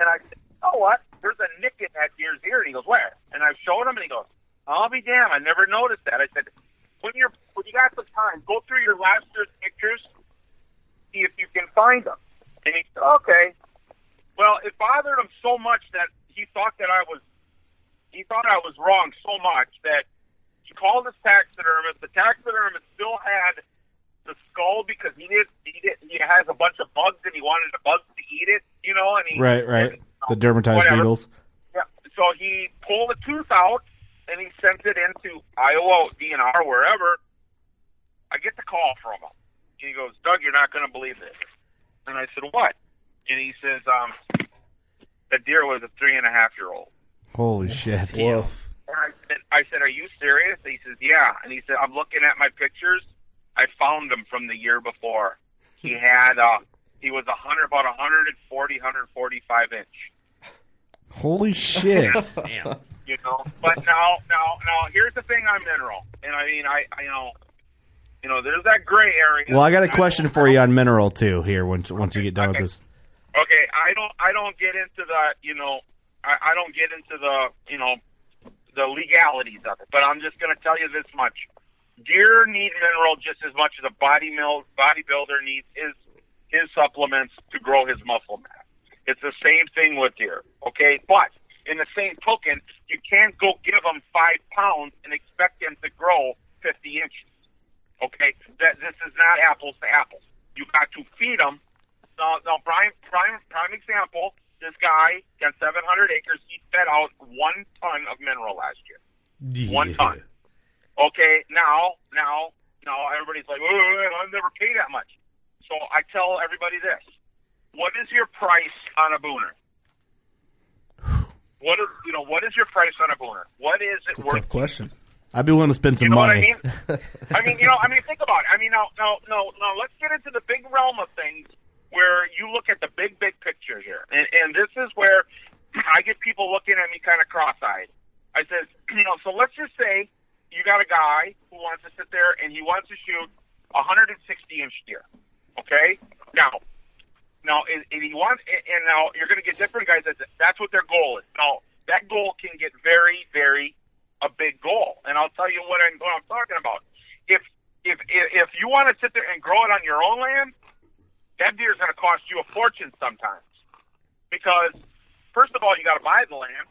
And I said, you know what? There's a nick in that deer's ear. And he goes, where? And I showed him, and he goes, I'll be damned. I never noticed that. I said, when you're when you got the time, go through your last year's pictures, if you can find them. And he said, okay. Well, it bothered him so much that he thought that I was, he thought I was wrong so much that he called his taxidermist. The taxidermist still had the skull because he did, he did, he has a bunch of bugs and he wanted the bugs to eat it, you know, and he, right, right. And, uh, the dermatized whatever. Beetles. Yeah. So he pulled a tooth out and he sent it into Iowa, D N R, wherever. I get the call from him. He goes, Doug, you're not going to believe this. And I said, what? And he says, um, the deer was a three and a half year old. Holy shit. Whoa. And I said, I said, are you serious? And he says, yeah. And he said, I'm looking at my pictures. I found him from the year before. He had, uh, he was one hundred, about one forty, one forty-five inch. Holy shit. Damn. You know, but now, now, now, here's the thing on mineral. And I mean, I, I you know, You know, there's that gray area. Well, I got a question for you on mineral too. Here, once once okay, you get done okay. with this. Okay, I don't I don't get into the you know I, I don't get into the you know the legalities of it, but I'm just going to tell you this much: deer need mineral just as much as a body mill bodybuilder needs his his supplements to grow his muscle mass. It's the same thing with deer, okay? But in the same token, you can't go give them five pounds and expect them to grow fifty inches, okay? That, this is not apples to apples. You got to feed them. Now, now prime, prime, prime example, this guy got seven hundred acres. He fed out one ton of mineral last year. Yeah. One ton. Okay, now, now, now everybody's like, I'll never pay that much. So I tell everybody this. What is your price on a booner? What is, you know, what is your price on a booner? What is it That's worth? A tough question. I'd be willing to spend some you know money. What I mean? I mean, you know, I mean, think about it. I mean, now, now, now, now, let's get into the big realm of things where you look at the big, big picture here. And, and this is where I get people looking at me kind of cross-eyed. I says, you know, so let's just say you got a guy who wants to sit there and he wants to shoot a one hundred sixty inch deer. Okay? Now, now, and, and he wants, and now you're going to get different guys that that's what their goal is. Now, that goal can get very, very a big goal, and I'll tell you what I'm what I'm talking about. If if if you want to sit there and grow it on your own land, that deer is going to cost you a fortune sometimes, because first of all you got to buy the land,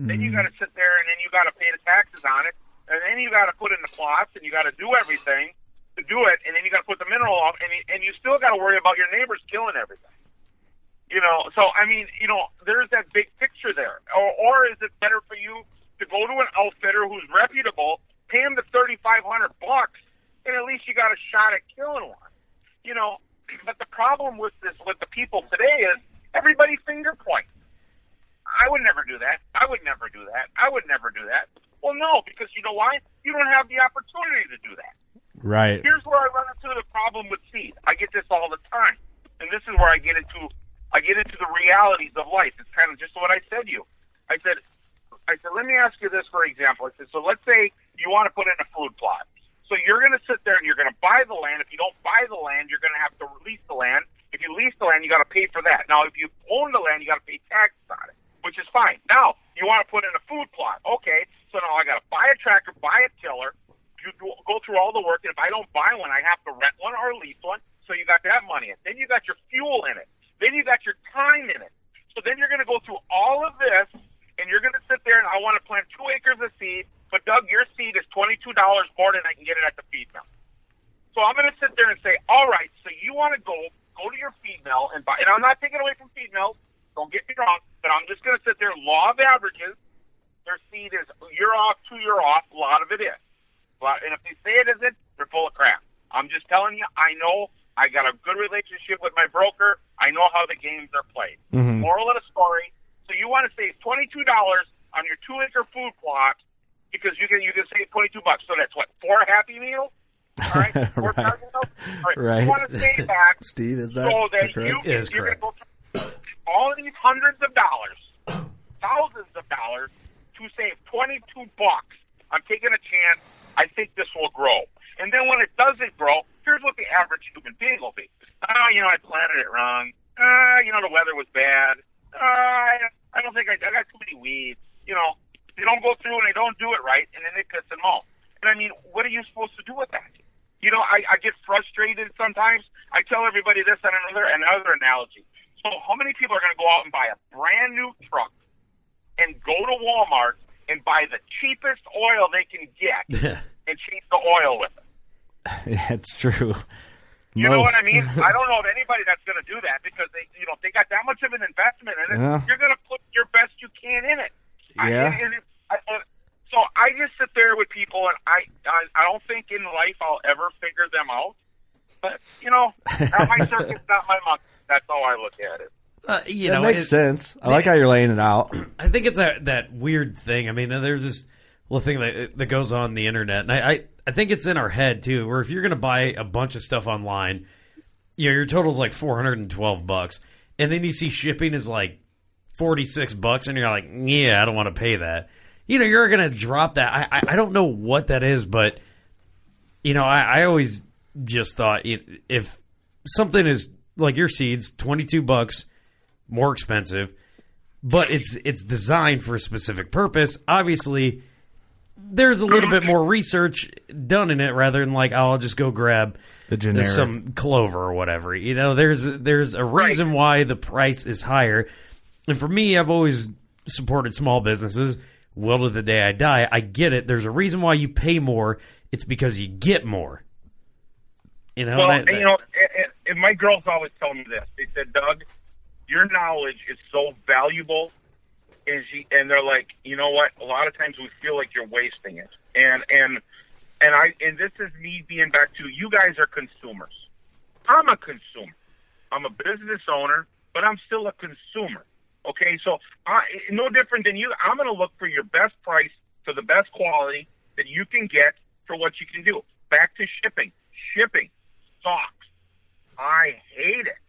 mm-hmm. then you got to sit there and then you got to pay the taxes on it, and then you got to put in the plots and you got to do everything to do it, and then you got to put the mineral off, and and you still got to worry about your neighbors killing everything. You know, so I mean, you know, there's that big picture there, or or is it better for you to go to an outfitter who's reputable, pay him the thirty-five hundred bucks, and at least you got a shot at killing one. You know, but the problem with this, with the people today is everybody finger points. I would never do that. I would never do that. I would never do that. Well, no, because you know why? You don't have the opportunity to do that. Right. Here's where I run into the problem with seed. I get this all the time. And this is where I get into, I get into the realities of life. It's kind of just what I said to you. I said, I said, let me ask you this, for example. I said, so let's say you want to put in a food plot. So you're going to sit there and you're going to buy the land. If you don't buy the land, you're going to have to lease the land. If you lease the land, you got to pay for that. Now, if you own the land, you got to pay taxes on it, which is fine. Now, you want to put in a food plot. Okay, so now I got to buy a tractor, buy a tiller, you go through all the work, and if I don't buy one, I have to rent one or lease one. So you got that money in. Then you got your fuel in it. Then you got your time in it. So then you're going to go through all of this, and you're going to sit there and I want to plant two acres of seed, but Doug, your seed is twenty-two dollars more than I can get it at the feed mill. So I'm going to sit there and say, all right, so you want to go, go to your feed mill and buy, and I'm not taking away from feed mills, don't get me wrong, but I'm just going to sit there, law of averages, their seed is year off, two year off, a lot of it is. And if they say it isn't, they're full of crap. I'm just telling you, I know, I got a good relationship with my broker, I know how the games are played. Mm-hmm. Moral of the story, so you want to save twenty-two dollars on your two-acre food plot because you can you can save twenty-two bucks. So that's what, four Happy Meals? All right? Four right. Meals? All right. right. You want to save that. Steve, is that so that correct? You is correct. Go all of these hundreds of dollars, thousands of dollars, to save twenty-two bucks. I'm taking a chance. I think this will grow. And then when it doesn't grow, here's what the average human being will be. Oh, you know, I planted it wrong. Uh, you know, the weather was bad. Uh, I don't think I, I got too many weeds. You know, they don't go through and they don't do it right, and then they piss them off. And I mean, what are you supposed to do with that? You know, I, I get frustrated sometimes. I tell everybody this on another another analogy. So, how many people are going to go out and buy a brand new truck and go to Walmart and buy the cheapest oil they can get and cheat the oil with it? That's true. You know what I mean? I don't know of anybody that's going to do that because they, you know, they got that much of an investment in it. Yeah. You're going to put your best you can in it. Yeah. I, and it I, and so I just sit there with people, and I, I, I don't think in life I'll ever figure them out. But you know, not my circus, not my monkey. That's how I look at it. Uh, you that know, makes it, sense. I they, like how you're laying it out. I think it's a, that weird thing. I mean, there's this little thing that that goes on the internet, and I. I I think it's in our head, too, where if you're going to buy a bunch of stuff online, you know, your total is like four hundred twelve bucks, and then you see shipping is like forty-six bucks, and you're like, yeah, I don't want to pay that. You know, you're going to drop that. I, I don't know what that is, but, you know, I, I always just thought if something is, like your seeds, twenty-two bucks, more expensive, but it's it's designed for a specific purpose, obviously. there's a little bit more research done in it rather than like, oh, I'll just go grab the generic some clover or whatever. You know, there's there's a reason right. why the price is higher. And for me, I've always supported small businesses. Will to the day I die, I get it. There's a reason why you pay more. It's because you get more. You know, well, that, that, you know, it, it, it, my girls always tell me this. They said, Doug, your knowledge is so valuable. And, she, and they're like, you know what? A lot of times we feel like you're wasting it. And and and I and this is me being back to you guys are consumers. I'm a consumer. I'm a business owner, but I'm still a consumer. Okay, so I, no different than you. I'm going to look for your best price for the best quality that you can get for what you can do. Back to shipping. Shipping sucks. I hate it.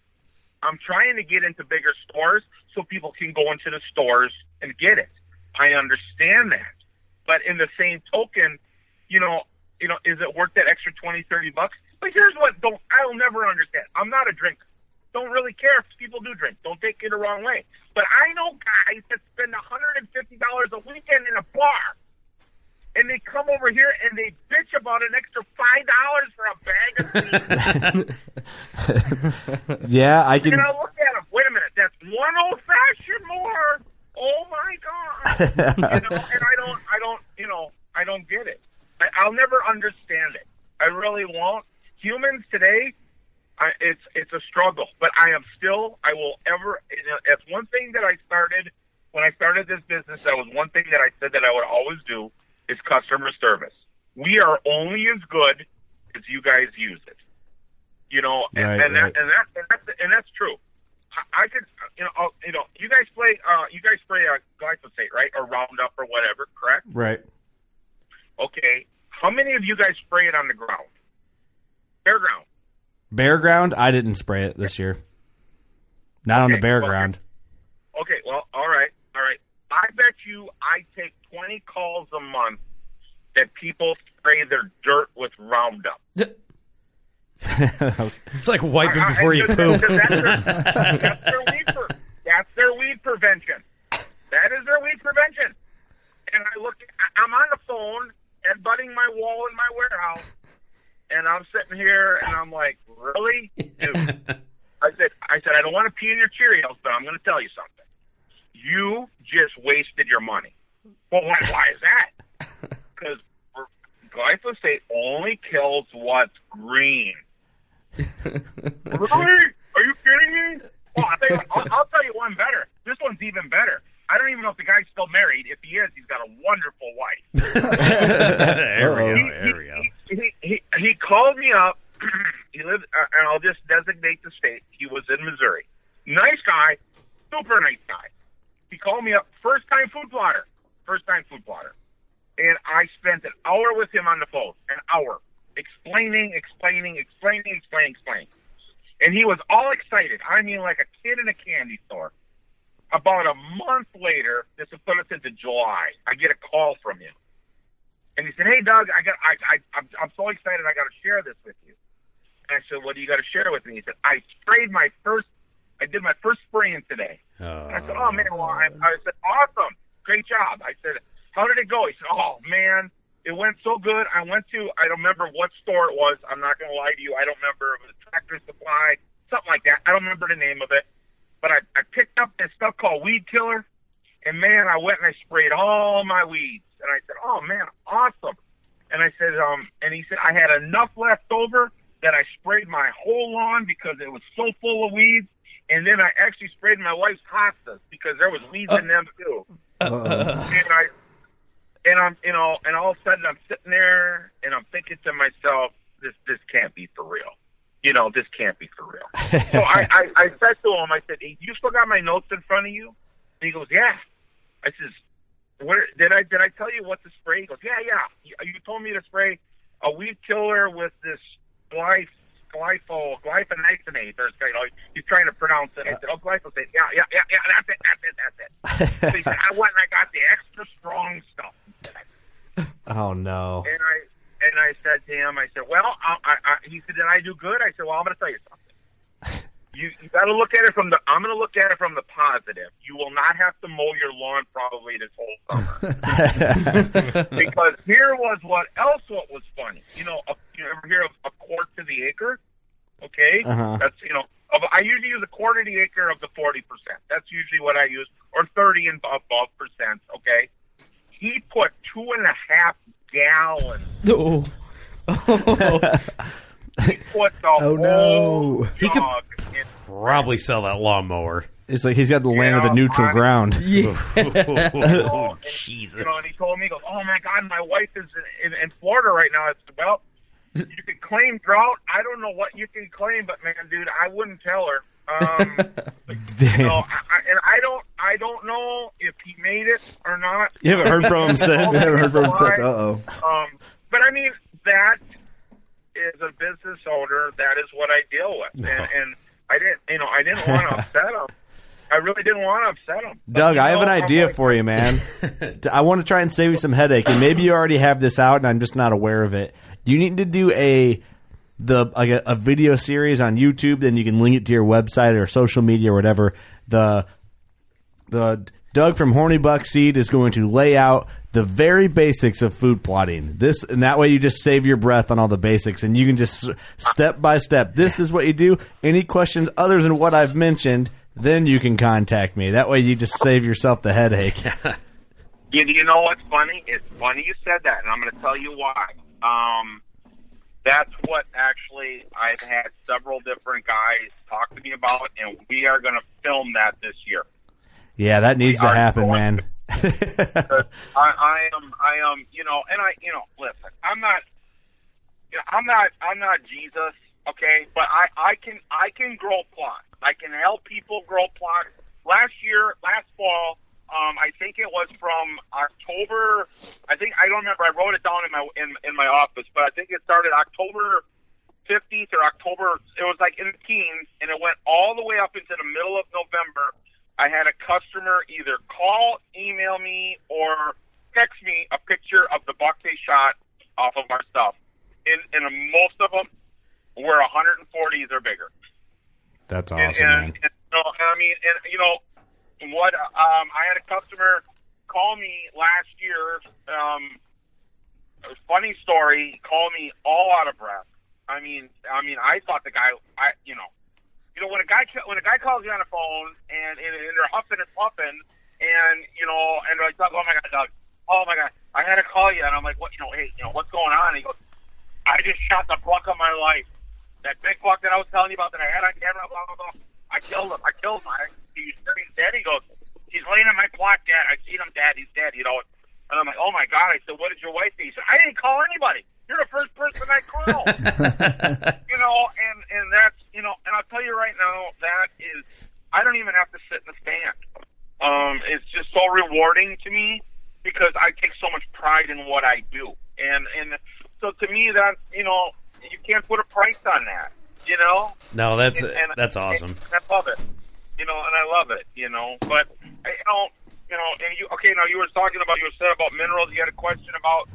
I'm trying to get into bigger stores so people can go into the stores and get it. I understand that. But in the same token, you know, you know, is it worth that extra twenty, thirty bucks? But here's what don't I'll never understand. I'm not a drinker. Don't really care if people do drink. Don't take it the wrong way. But I know guys that spend one hundred fifty dollars a weekend in a bar, and they come over here and they bitch about an extra five dollars for a bag of tea. Yeah, I can. And I look at them. Wait a minute. That's one old fashioned more. Oh my god. You know, and I don't, I don't, you know, I don't get it. I, I'll never understand it. I really won't. Humans today. I, it's it's a struggle, but I am still, I will ever, it's one thing that I started, when I started this business, that was one thing that I said that I would always do, is customer service. We are only as good as you guys use it. You know, and, right, and, that, right. and, that, and, that, and, that's, and that's true. I, I could, you know, I'll, you know, you guys play, uh, you guys spray uh, glyphosate, right, or Roundup or whatever, correct? Right. Okay, how many of you guys spray it on the ground? Fair ground. Bare ground, I didn't spray it this year. Not okay, on the bare well, ground. Okay, well, all right, all right. I bet you I take twenty calls a month that people spray their dirt with Roundup. It's like wiping I, before I, you poop. That's their, that's, their weed per, that's their weed prevention. That is their weed prevention. And I look, I'm on the phone and butting my wall in my warehouse. And I'm sitting here, and I'm like, really? Dude. I said, I said, I don't want to pee in your Cheerios, but I'm going to tell you something. You just wasted your money. Well, why, why is that? Because glyphosate only kills what's green. Really? Are you kidding me? Well, I'll tell you, I'll, I'll tell you one better. This one's even better. I don't even know if the guy's still married. If he is, he's got a wonderful wife. There we go. There we go. He, he, he called me up. He lived, uh, and I'll just designate the state. He was in Missouri. Nice guy, super nice guy. He called me up, first time food plotter, first time food plotter. And I spent an hour with him on the phone, an hour, explaining, explaining, explaining, explaining, explaining. And he was all excited. I mean, like a kid in a candy store. About a month later, this will put us into July. I get a call from him. And he said, "Hey, Doug, I got, I, I, I'm, I'm so excited. I got to share this with you." And I said, "What do you got to share with me?" He said, "I sprayed my first, I did my first spraying today." Oh. And I said, "Oh man, well," I, I said, "Awesome, great job." I said, "How did it go?" He said, "Oh man, it went so good. I went to, I don't remember what store it was. I'm not going to lie to you. I don't remember. It was Tractor Supply, something like that. I don't remember the name of it. But I, I picked up this stuff called weed killer, and man, I went and I sprayed all my weeds." And I said, "Oh, man, awesome." And I said, um, and he said, "I had enough left over that I sprayed my whole lawn because it was so full of weeds. And then I actually sprayed my wife's hostas because there was weeds uh, in them, too." Uh, uh, and I, and I'm, you know, and all of a sudden I'm sitting there and I'm thinking to myself, this, this can't be for real. You know, this can't be for real. So I, I, I said to him, I said, "Hey, you still got my notes in front of you?" And he goes, "Yeah." I says, Where, did I did I tell you what to spray?" He goes, "Yeah, yeah. You told me to spray a weed killer with this glyph, glyphol, glyphosate." There's, you know, he's trying to pronounce it. I said, "Oh, glyphosate. Yeah, yeah, yeah, yeah. That's it, that's it, that's it." So he said, "I went and I got the extra strong stuff." Oh no. And I and I said to him, I said, "Well," I, I, I, he said, "Did I do good?" I said, "Well, I'm going to tell you something. You, you gotta look at it from the. I'm gonna look at it from the positive. You will not have to mow your lawn probably this whole summer. Because here was what else? What was funny? You know, a, you ever hear of a quart to the acre? Okay, uh-huh. That's you know. I usually use a quarter of the acre of the forty percent. That's usually what I use, or thirty and above percent, okay? He put two and a half gallons. Oh. oh. He put the oh, whole no. He could in probably bread. Sell that lawnmower. It's like he's got the land yeah, of the neutral I, ground. Yeah. oh, and, Jesus. You know, and he told me, he goes, oh, my God, my wife is in, in, in Florida right now. It's well. You could claim drought. I don't know what you can claim, but man, dude, I wouldn't tell her. Um, Damn. You know, I, I, and I don't, I don't know if he made it or not. You haven't heard from him since. You haven't heard from him since. Uh oh. Um, but I mean, that is a business owner. That is what I deal with, no. and, and I didn't, you know, I didn't want to upset him. I really didn't want to upset him. But Doug, you know, I have an idea like, for you, man. I want to try and save you some headache, and maybe you already have this out, and I'm just not aware of it. You need to do a the like a, a video series on YouTube. Then you can link it to your website or social media or whatever. The the Doug from Horny Buck Seed is going to lay out the very basics of food plotting. This and that way you just save your breath on all the basics, and you can just step by step. This is what you do. Any questions other than what I've mentioned, then you can contact me. That way you just save yourself the headache. you, you know what's funny? It's funny you said that, and I'm going to tell you why. Um, that's what actually I've had several different guys talk to me about, and we are going to film that this year. Yeah, that needs we to happen, man. To, I, I am, I am, you know, and I, you know, listen, I'm not, you know, I'm not, I'm not Jesus, okay, but I, I can, I can grow plots. I can help people grow plots. Last year, last fall. Um, I think it was from October. I think I don't remember. I wrote it down in my in, in my office, but I think it started October fifteenth or October. It was like in the teens, and it went all the way up into the middle of November. I had a customer either call, email me, or text me a picture of the buck they shot off of our stuff. And, and most of them were one forties or bigger. That's awesome. And, and, man. and so, I mean, and you know. What um, I had a customer call me last year. Um, a funny story. Call me all out of breath. I mean, I mean, I thought the guy. I, you know, you know, when a guy when a guy calls you on the phone and and, and they're huffing and puffing, and you know, and they're like, oh my God, Doug, oh my God, I had to call you, and I'm like, what, you know, hey, you know, what's going on? And he goes, I just shot the buck of my life, that big buck that I was telling you about that I had on camera. Blah, blah, blah. I killed him. I killed him. I, he's dead. He goes, he's laying on my plot, Dad. I've seen him, Dad. He's dead, you know. And I'm like, oh, my God. I said, what did your wife do? He said, I didn't call anybody. You're the first person I called. you know, and, and that's, you know, and I'll tell you right now, that is, I don't even have to sit in the stand. Um, it's just so rewarding to me because I take so much pride in what I do. And, and so to me, that, you know, you can't put a price on that, you know. No, that's and, and, that's awesome. And I love it. You know, and I love it, you know. But, you know, you know, and you, okay, now you were talking about, you were said about minerals. You had a question about,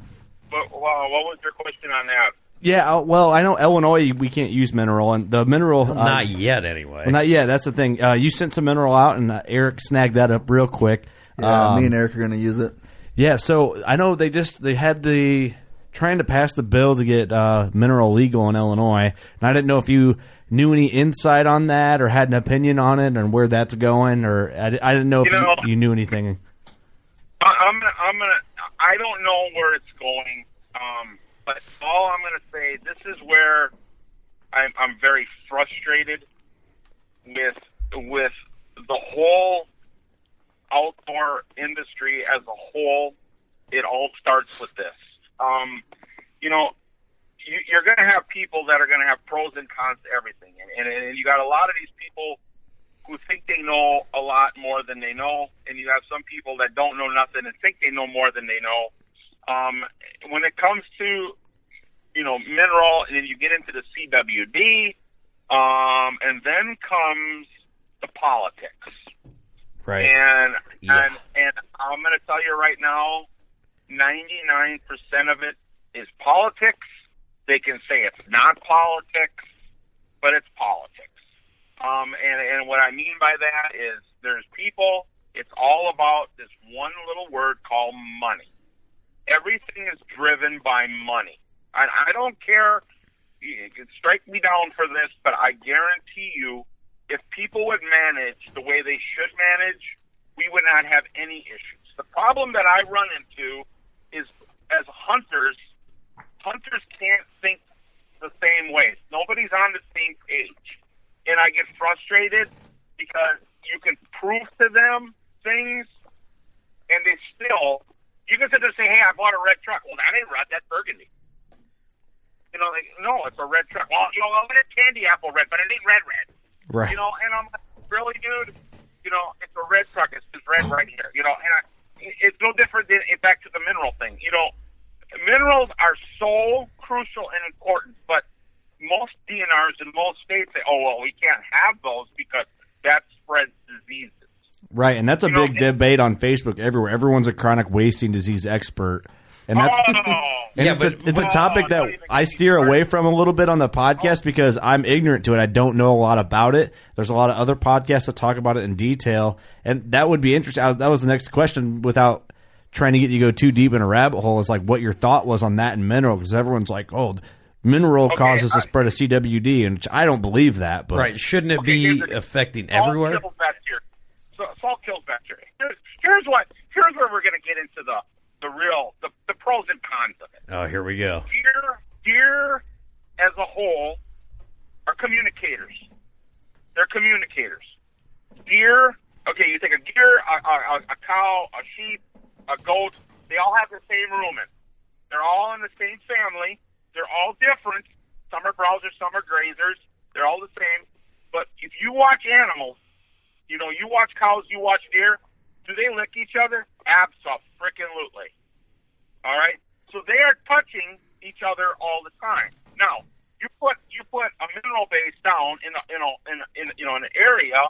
but, wow, what was your question on that? Yeah, well, I know Illinois, we can't use mineral. And the mineral. Well, not uh, yet, anyway. Well, not yet. That's the thing. Uh, you sent some mineral out, and uh, Eric snagged that up real quick. Yeah, um, me and Eric are going to use it. Yeah, so I know they just, they had the, trying to pass the bill to get uh, mineral legal in Illinois. And I didn't know if you knew any insight on that or had an opinion on it and where that's going, or I, I didn't know if you, know, you, you knew anything. I, I'm gonna, I'm gonna, I don't know where it's going, um, but all I'm going to say, this is where I'm, I'm very frustrated with, with the whole outdoor industry as a whole. It all starts with this. Um, you know, you're going to have people that are going to have pros and cons to everything. And, and, and you got a lot of these people who think they know a lot more than they know. And you have some people that don't know nothing and think they know more than they know. Um, when it comes to, you know, mineral, and then you get into the C W D, um, and then comes the politics. Right. And, yeah. and, and I'm going to tell you right now, ninety-nine percent of it is politics. They can say it's not politics, but it's politics. Um, and, and what I mean by that is there's people, it's all about this one little word called money. Everything is driven by money. And I don't care, you can strike me down for this, but I guarantee you, if people would manage the way they should manage, we would not have any issues. The problem that I run into is, as hunters, hunters can't think the same way. Nobody's on the same page. And I get frustrated because you can prove to them things, and they still, you can sit there and say, hey, I bought a red truck. Well, that ain't red, that's burgundy. You know, like, no, it's a red truck. Well, you know, I want a candy apple red, but it ain't red red. Right. You know, and I'm like, really, dude? You know, it's a red truck. It's just red right here. You know, and I, it's no different than back to the mineral thing. You know, minerals are so crucial and important, but most D N Rs in most states say, oh, well, we can't have those because that spreads diseases. Right, and that's a you big know, debate on Facebook everywhere. Everyone's a chronic wasting disease expert. And that's oh, and yeah, it's, but, a, it's well, a topic that I steer away from a little bit on the podcast oh. because I'm ignorant to it. I don't know a lot about it. There's a lot of other podcasts that talk about it in detail, and that would be interesting. I, that was the next question without trying to get you to go too deep in a rabbit hole is like what your thought was on that in mineral, because everyone's like, oh, mineral okay, causes I, the spread of C W D, and I don't believe that. But right, shouldn't it okay, be the, affecting salt everywhere? Kills bacteria. So, salt kills bacteria. Here's, here's, what, here's where we're going to get into the The real, the, the pros and cons of it. Oh, here we go. Deer, deer as a whole are communicators. They're communicators. Deer, okay, you take a deer, a, a, a cow, a sheep, a goat, they all have the same rumen. They're all in the same family. They're all different. Some are browsers, some are grazers. They're all the same. But if you watch animals, you know, you watch cows, you watch deer, do they lick each other? Absolutely. All right? So they are touching each other all the time. Now, you put you put a mineral base down in a, in a, in a, in a, you know in an area.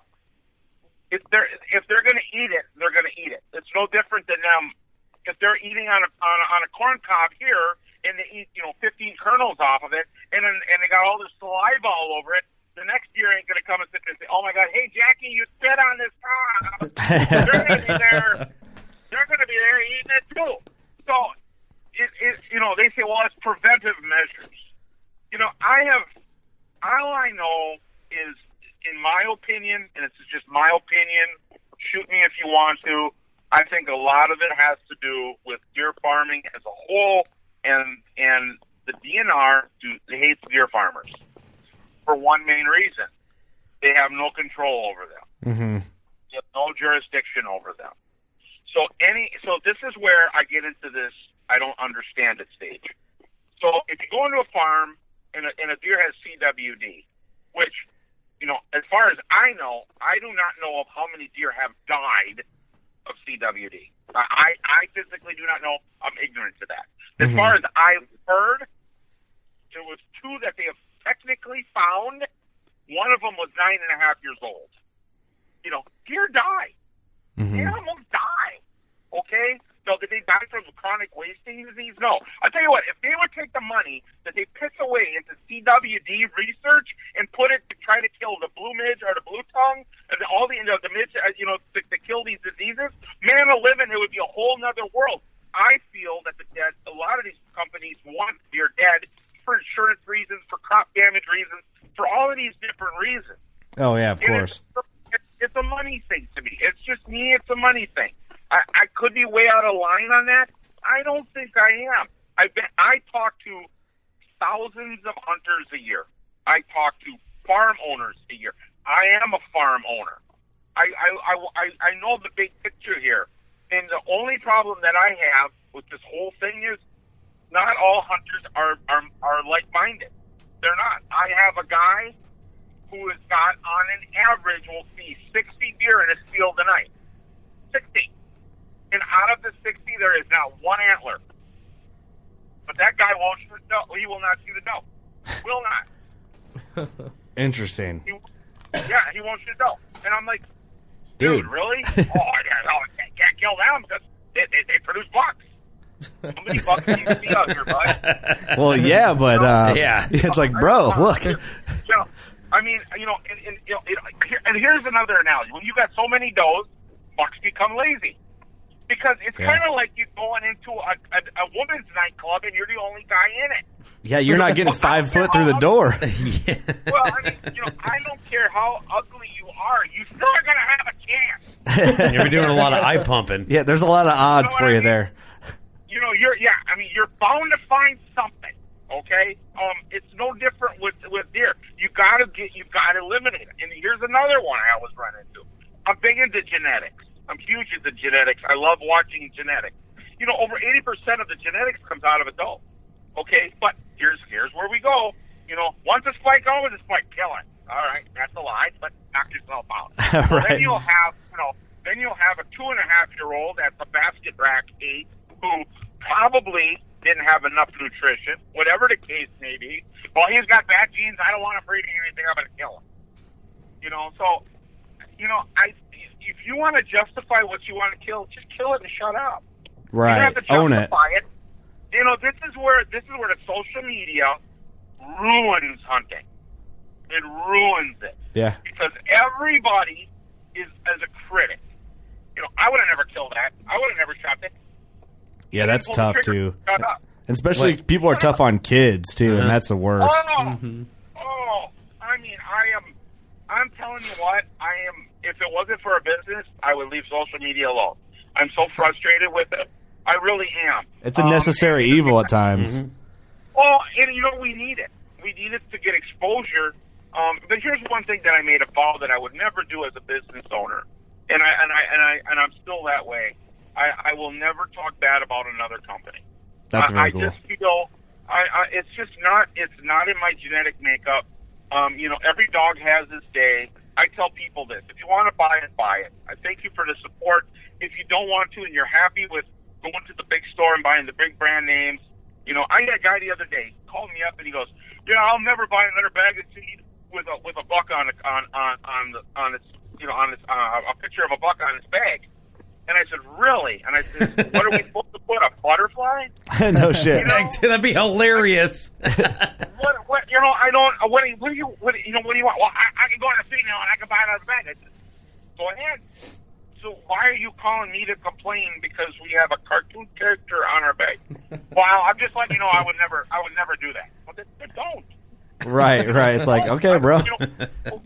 If they're if they're going to eat it, they're going to eat it. It's no different than them if they're eating on a on a, on a corn cob here and they eat you know fifteen kernels off of it and and they got all this saliva all over it. The next deer ain't going to come and sit there and say, "Oh my God, hey Jackie, you spit on this cob." They're going to be there. They're going to be there eating it too. So, it, it you know they say, "Well, it's preventive measures." You know, I have all I know is, in my opinion, and this is just my opinion. Shoot me if you want to. I think a lot of it has to do with deer farming as a whole, and and the D N R do, they hate deer farmers. For one main reason, they have no control over them. Mm-hmm. They have no jurisdiction over them. So any, so this is where I get into this I don't understand it stage. So if you go into a farm and a, and a deer has C W D, which, you know, as far as I know, I do not know of how many deer have died of C W D. I, I physically do not know. I'm ignorant to that. As mm-hmm. far as I've heard, there was two that they have technically found. One of them was nine and a half years old. You know, deer die. Mm-hmm. Animals die. Okay? So did they die from chronic wasting disease? No. I'll tell you what, if they would take the money that they piss away into C W D research and put it to try to kill the blue midge or the blue tongue, and all the, you know, the midge, you know, to, to kill these diseases, man alive, it would be a whole nother world. I feel that, the, that a lot of these companies want deer dead for insurance reasons, for crop damage reasons, for all of these different reasons. Oh, yeah, of and course. It's, it's a money thing to me. It's just me. It's a money thing. I, I could be way out of line on that. I don't think I am. I've been, I talk to thousands of hunters a year. I talk to farm owners a year. I am a farm owner. I, I, I, I know the big picture here. And the only problem that I have with this whole thing is not all hunters are, are, are like-minded. They're not. I have a guy who has got, on an average, will see sixty deer in his field a night. sixty. And out of the sixty, there is not one antler. But that guy won't shoot the doe. He will not shoot the doe. Will not. Interesting. He, yeah, he won't shoot the doe. And I'm like, dude, dude. Really? oh, I can't, can't kill them because they, they, they produce bucks. Well, yeah, but uh, yeah, it's like, bro, look. You know, I mean, you know, and, and, you know, it, and here's another analogy. When you got so many does, bucks become lazy. Because it's yeah. kind of like you going into a, a, a woman's nightclub and you're the only guy in it. Yeah, you're not getting five foot through the door. yeah. Well, I mean, you know, I don't care how ugly you are. You still are going to have a chance. You're doing a lot of eye pumping. Yeah, there's a lot of odds you know for you mean? There. You know, you're yeah. I mean, you're bound to find something. Okay, um, it's no different with with deer. You got to get, you got to limit it. And here's another one I always run into. I'm big into genetics. I'm huge into genetics. I love watching genetics. You know, over eighty percent of the genetics comes out of adults. Okay, but here's here's where we go. You know, once a spike, always a spike. Kill it. All right, that's a lie, but knock yourself out. right. Then you'll have, you know, then you'll have a two and a half year old at the basket rack eight who probably didn't have enough nutrition, whatever the case may be. Well, he's got bad genes. I don't want him breeding anything. I'm going to kill him. You know, so, you know, I. If you want to justify what you want to kill, just kill it and shut up. Right. You don't have to justify it. You know, this is where this is where the social media ruins hunting. It ruins it. Yeah. Because everybody is as a critic. You know, I would have never killed that. I would have never shot that. Yeah, that's tough too. Shut up. And especially like, people are tough on kids too, uh-huh. and that's the worst. Oh, mm-hmm. oh, I mean, I am. I'm telling you what, I am. If it wasn't for a business, I would leave social media alone. I'm so frustrated with it. I really am. It's a necessary um, evil at times. Mm-hmm. Well, and you know, we need it. We need it to get exposure. Um, but here's one thing that I made a vow that I would never do as a business owner, and I and I and I and I'm still that way. I, I will never talk bad about another company. That's very I, I cool. just feel I, I, it's just not it's not in my genetic makeup. Um, you know, every dog has his day. I tell people this. If you want to buy it, buy it. I thank you for the support. If you don't want to and you're happy with going to the big store and buying the big brand names, you know, I got a guy the other day called me up and he goes, "Yeah, I'll never buy another bag of seed with a with a buck on a, on on on the, on its you know on its uh, a picture of a buck on its bag." And I said, "Really?" And I said, "What are we supposed to put, a butterfly?" No shit. You know? That'd be hilarious. what? What? You know, I don't. What do you? What do you? What, you know? What do you want? Well, I, I can go to the feed now and I can buy another bag. I said, "Go ahead." So why are you calling me to complain because we have a cartoon character on our bag? Wow, I'm just letting you know I would never. I would never do that. Well, they, they don't. Right, right. It's like, okay, bro. You know,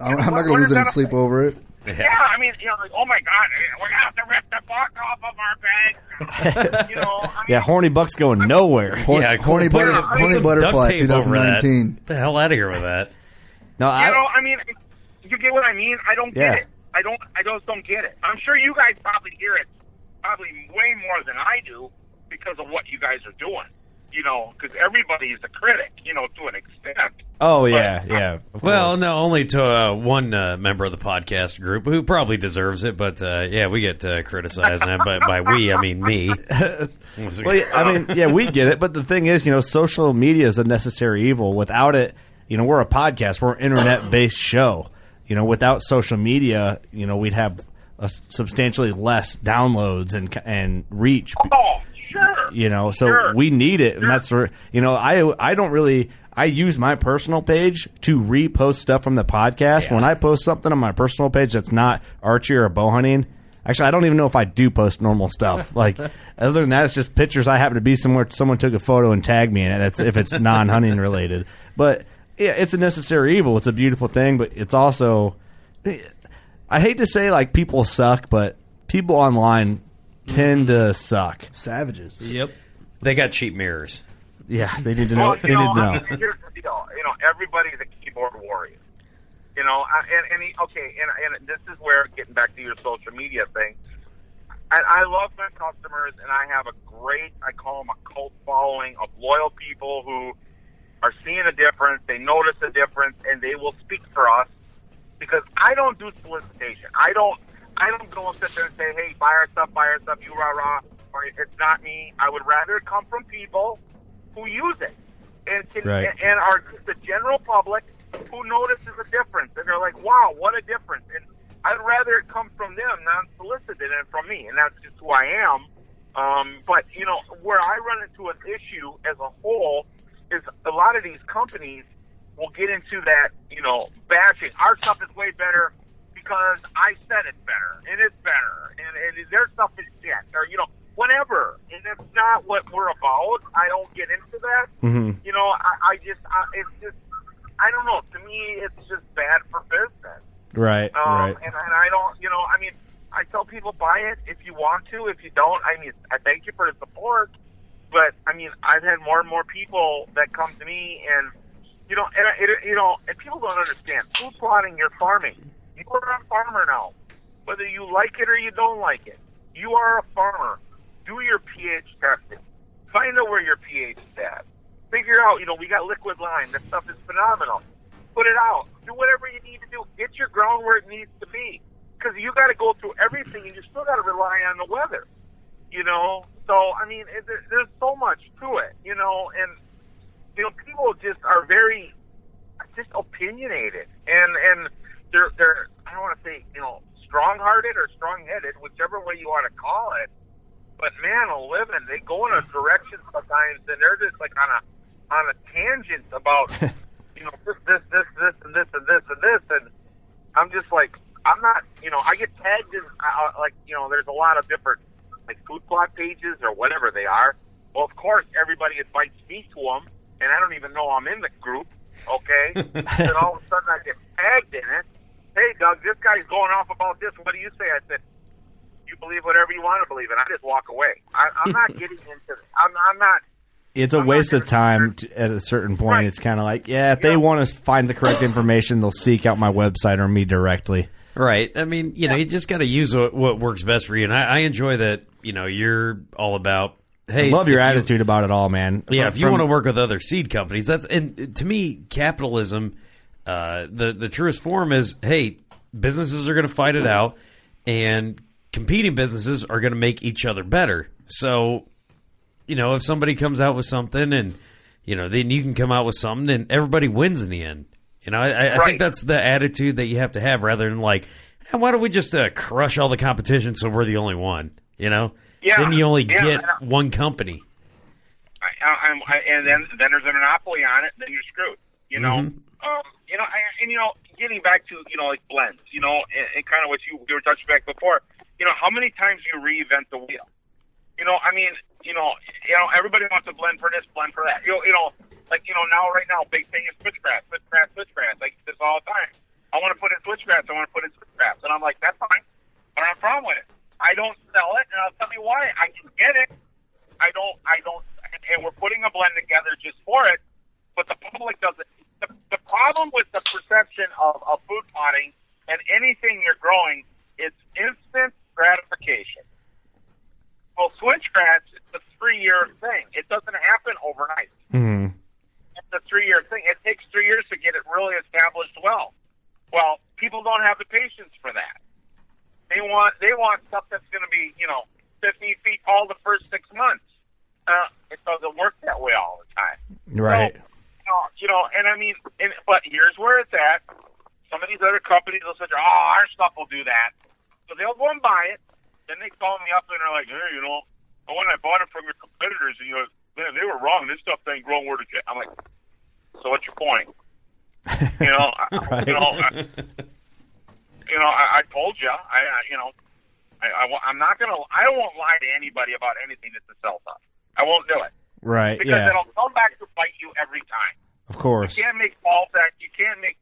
I'm what, not gonna lose any sleep play? Over it. Yeah. yeah, I mean, you know, like, oh my God, we're gonna have to rip the buck off of our bag. You know, I mean, yeah, horny buck's going I'm, nowhere. Horn, yeah, horny butter, horny I mean, butterfly, twenty nineteen. Get the hell out of here with that. No, I, you know, I mean, you get what I mean. I don't yeah. get it. I don't. I just don't get it. I'm sure you guys probably hear it, probably way more than I do, because of what you guys are doing. You know, because everybody is a critic, you know, to an extent. Oh, yeah, but, yeah. Of well, course. No, only to uh, one uh, member of the podcast group who probably deserves it. But, uh, yeah, we get uh, criticized. And by, by we, I mean me. well, yeah, I mean, yeah, we get it. But the thing is, you know, social media is a necessary evil. Without it, you know, we're a podcast. We're an Internet-based show. You know, without social media, you know, we'd have a substantially less downloads and, and reach. Oh. Sure. You know, so sure. we need it, sure. and that's where you know I I don't really I use my personal page to repost stuff from the podcast. Yeah. When I post something on my personal page that's not archery or bow hunting, actually I don't even know if I do post normal stuff. Like other than that, it's just pictures. I happen to be somewhere someone took a photo and tagged me in it. That's if it's non hunting related. But yeah, it's a necessary evil. It's a beautiful thing, but it's also I hate to say like people suck, but people online. Tend to suck. Savages. Yep. They got cheap mirrors. Yeah, they need to know. Well, they know, need to know. I mean, here's the deal. You know, everybody's a keyboard warrior. You know, and, and he, okay, and, and this is where, getting back to your social media thing, I, I love my customers, and I have a great, I call them a cult following of loyal people who are seeing a difference, they notice a difference, and they will speak for us because I don't do solicitation. I don't. I don't go and sit there and say, hey, buy our stuff, buy our stuff, you rah-rah, or it's not me. I would rather come from people who use it and can, right. and, and are the general public who notices a difference. And they're like, wow, what a difference. And I'd rather it come from them, non-solicited, than from me. And that's just who I am. Um, but, you know, where I run into an issue as a whole is a lot of these companies we'll get into that, you know, batching. Our stuff is way better because I said it's better, and it's better, and, and their stuff is shit, or, you know, whatever. And that's not what we're about. I don't get into that. Mm-hmm. You know, I, I just, I, it's just, I don't know. To me, it's just bad for business. Right, um, right. And, and I don't, you know, I mean, I tell people, buy it if you want to. If you don't, I mean, I thank you for the support. But, I mean, I've had more and more people that come to me, and, you know, and it, you know, and people don't understand. Food plotting, you're farming. You are a farmer now. Whether you like it or you don't like it, you are a farmer. Do your pH testing. Find out where your pH is at. Figure out, you know, we got liquid lime. That stuff is phenomenal. Put it out. Do whatever you need to do. Get your ground where it needs to be. Because you got to go through everything, and you still got to rely on the weather, you know? So, I mean, it, there, there's so much to it, you know? And, you know, people just are very just opinionated. And, and they're, they're, I don't want to say, you know, strong-hearted or strong-headed, whichever way you want to call it. But man, a living, they go in a direction sometimes, and they're just like on a on a tangent about you know this, this, this, this, and this, and this, and this, and I'm just like, I'm not, you know, I get tagged in uh, like, you know, there's a lot of different like food plot pages or whatever they are. Well, of course, everybody invites me to them, and I don't even know I'm in the group. Okay, and all of a sudden I get tagged in it. Hey, Doug, this guy's going off about this. What do you say? I said, you believe whatever you want to believe, and I just walk away. I, I'm not getting into it. I'm, I'm not. It's a I'm waste of time to, at a certain point. Right. It's kind of like, yeah, if yeah. they want to find the correct information, they'll seek out my website or me directly. Right. I mean, you yeah. know, you just got to use what works best for you. And I, I enjoy that, you know, you're all about, hey. I love your attitude you, about it all, man. Yeah, from, if you from, want to work with other seed companies, that's, and to me, capitalism, uh, the, the truest form is, hey, businesses are going to fight it out, and competing businesses are going to make each other better. So, you know, if somebody comes out with something, and, you know, then you can come out with something, and everybody wins in the end. You know, I, right. I think that's the attitude that you have to have, rather than like, hey, why don't we just uh, crush all the competition so we're the only one, you know? Yeah. Then you only yeah. get I, one company. I, I'm, I, and then, then there's a monopoly on it, then you're screwed, you know? Mm-hmm. Um, you know, I, and, you know, getting back to, you know, like blends, you know, and, and kind of what you, you were touching back before, you know, how many times do you reinvent the wheel? You know, I mean, you know, you know, everybody wants to blend for this, blend for that. You know, you know, like, you know, now, right now, big thing is switchgrass, switchgrass, switchgrass. Like this all the time. I want to put in switchgrass. I want to put in switchgrass. And I'm like, that's fine. I don't have a problem with it. I don't sell it, and I'll tell you why. I can get it. I don't, I don't, and we're putting a blend together just for it, but the public doesn't. The, the problem with the perception of, of food plotting and anything you're growing, it's instant gratification. Well, switchgrass is a three-year thing. It doesn't happen overnight. Mm-hmm. It's a three-year thing. It takes three years to get it really established well. Well, people don't have the patience for that. They want they want stuff that's going to be, you know, fifty feet tall the first six months. Uh, it doesn't work that way all the time. Right. So, you know, you know, and I mean, and, but here's where it's at. Some of these other companies will say, oh, our stuff will do that. So they'll go and buy it. Then they call me up and they're like, hey, you know, when I bought it from your competitors, and you know, man, they were wrong. This stuff ain't growing where to get. I'm like, so what's your point? You know, I, you know, I, you know, I, I told you, I, I, you know, I, I, I'm not gonna, I won't lie to anybody about anything that's a sell stuff. I won't do it. Right. Because yeah. it'll come back to bite you every time. Of course. You can't make false act. You can't make,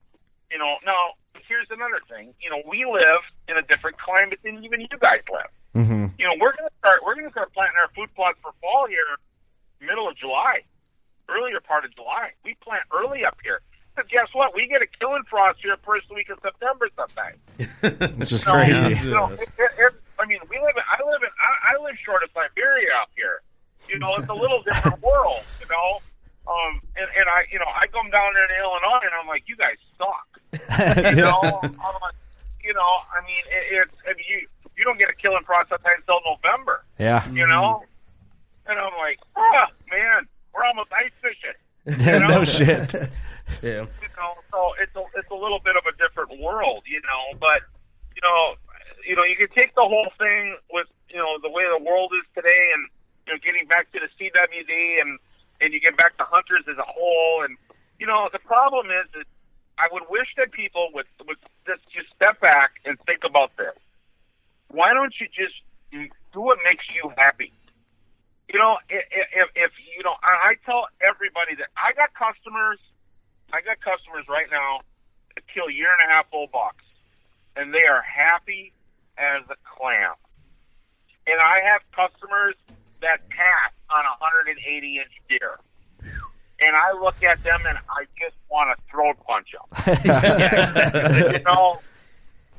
you know, no. Here's another thing. You know, we live in a different climate than even you guys live. Mm-hmm. You know, we're going to start. We're going to start planting our food plots for fall here, middle of July, earlier part of July. We plant early up here. But guess what? We get a killing frost here first week of September sometimes. Which is so, crazy. You know, it, it, it, I mean, we live. In, I live in. I, I live short of Siberia up here. You know, it's a little different world. You know. Um, and, and I, you know, I come down there to Illinois and I'm like, you guys suck. You know, I'm like, you know, I mean, it, it's, if you, you don't get a killing process until November. Yeah. You know? And I'm like, ah, man, we're almost ice fishing. You know? No shit. Yeah. You know, so it's a, it's a little bit of a different world, you know, but, you know, you know, you can take the whole thing with, you know, the way the world is today and, you know, getting back to the C W D and, and you get back to hunters as a whole, and you know, the problem is that I would wish that people would, would just, just step back and think about this. Why don't you just do what makes you happy? You know, if, if, if you know, I, I tell everybody that I got customers, I got customers right now that kill year and a half old bucks, and they are happy as a clam. And I have customers that pass on a one hundred eighty inch deer. And I look at them and I just want to throat punch them. Yeah, exactly. You know,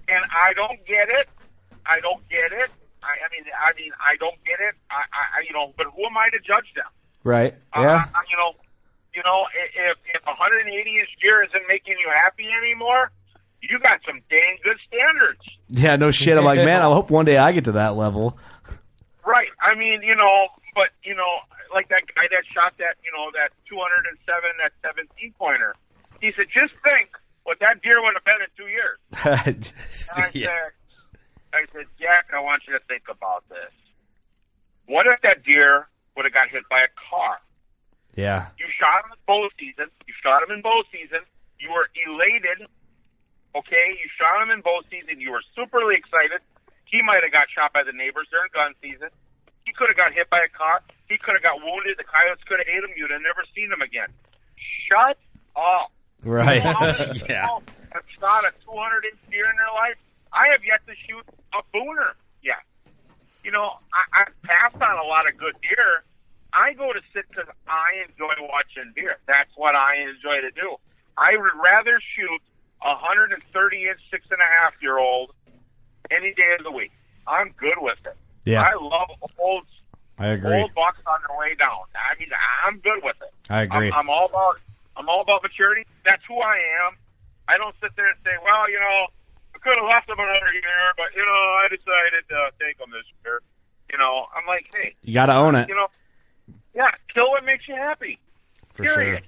and I don't get it. I don't get it. I, I mean, I mean, I don't get it. I, I, you know, but who am I to judge them? Right. Yeah. Uh, you know, you know, if if a one hundred eighty inch deer isn't making you happy anymore, you got some dang good standards. Yeah. No shit. I'm like, man, I hope one day I get to that level. Right. I mean, you know, but you know, like that guy that shot that, you know, that two hundred seven, that seventeen pointer. He said, just think what that deer would have been in two years. And I yeah. said. I said, Jack, I want you to think about this. What if that deer would have got hit by a car? Yeah. You shot him in bow season. You shot him in bow season. You were elated. Okay? You shot him in bow season. You were superly excited. He might have got shot by the neighbors during gun season. He could have got hit by a car. He could have got wounded. The coyotes could have ate him. You'd have never seen him again. Shut up. Right. Yeah. I've shot a two hundred inch deer in their life. I have yet to shoot a booner yet. You know, I, I've passed on a lot of good deer. I go to sit because I enjoy watching deer. That's what I enjoy to do. I would rather shoot a one hundred thirty inch, six and a half year old any day of the week. I'm good with it. Yeah. I love old, I agree. Old bucks on their way down. I mean, I'm good with it. I agree. I'm, I'm all about, I'm all about maturity. That's who I am. I don't sit there and say, well, you know, could have left them another year, but, you know, I decided to uh, take them this year. You know, I'm like, hey. You got to own it. You know, yeah, kill what makes you happy. For period. Sure.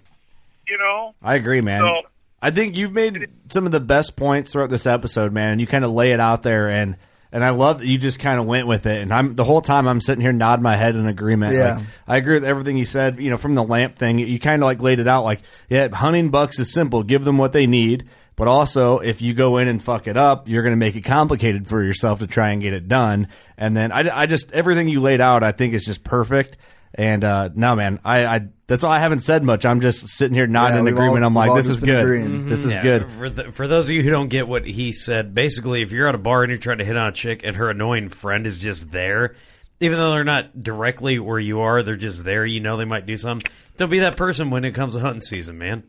You know? I agree, man. So, I think you've made some of the best points throughout this episode, man, and you kind of lay it out there, and, and I love that you just kind of went with it. And I'm the whole time I'm sitting here nodding my head in agreement. Yeah. Like, I agree with everything you said, you know, from the lamp thing. You kind of, like, laid it out like, yeah, hunting bucks is simple. Give them what they need. But also, if you go in and fuck it up, you're going to make it complicated for yourself to try and get it done. And then I, I just everything you laid out, I think is just perfect. And uh, no, man, I, I that's all. I haven't said much. I'm just sitting here nodding yeah, in agreement. All, I'm like, this is good. Mm-hmm. This is yeah, good. For, the, for those of you who don't get what he said, basically, if you're at a bar and you're trying to hit on a chick and her annoying friend is just there, even though they're not directly where you are, they're just there. You know, they might do something. Don't be that person when it comes to hunting season, man.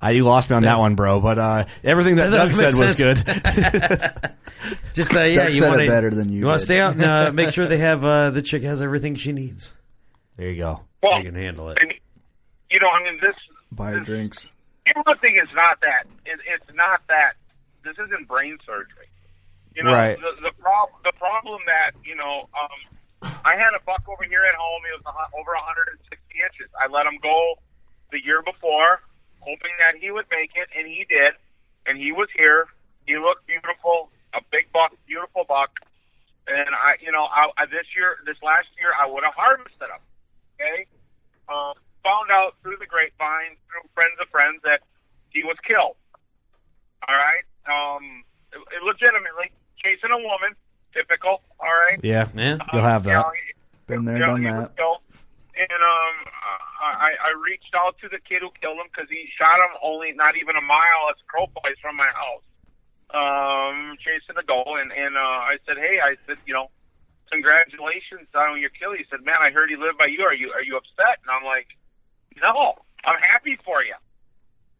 I, you lost me on that one, bro. But uh, everything that, that Doug said sense. was good. Just uh, yeah, Doug you want better than you. You want to stay out and uh, make sure they have uh, the chick has everything she needs. There you go. Well, she can handle it. And, you know, I mean, this buy this, drinks. Everything is not that. It, it's not that. This isn't brain surgery. You know, right. the the, prob- the problem that you know, um, I had a buck over here at home. He was over one hundred sixty inches. I let him go the year before, hoping that he would make it, and he did, and he was here. He looked beautiful, a big buck, beautiful buck. And I, you know, I, I this year, this last year, I would have harvested him. Okay, um, found out through the grapevine, through friends of friends, that he was killed. All right, um, legitimately chasing a woman, typical. All right, yeah, man, you'll have that. Um, you know, Been there, you know, done that. And um, I, I reached out to the kid who killed him because he shot him only not even a mile as crow flies from my house, um, chasing a doe. And, and uh, I said, hey, I said, you know, congratulations on your kill. He said, man, I heard he lived by you. Are you are you upset? And I'm like, no, I'm happy for you.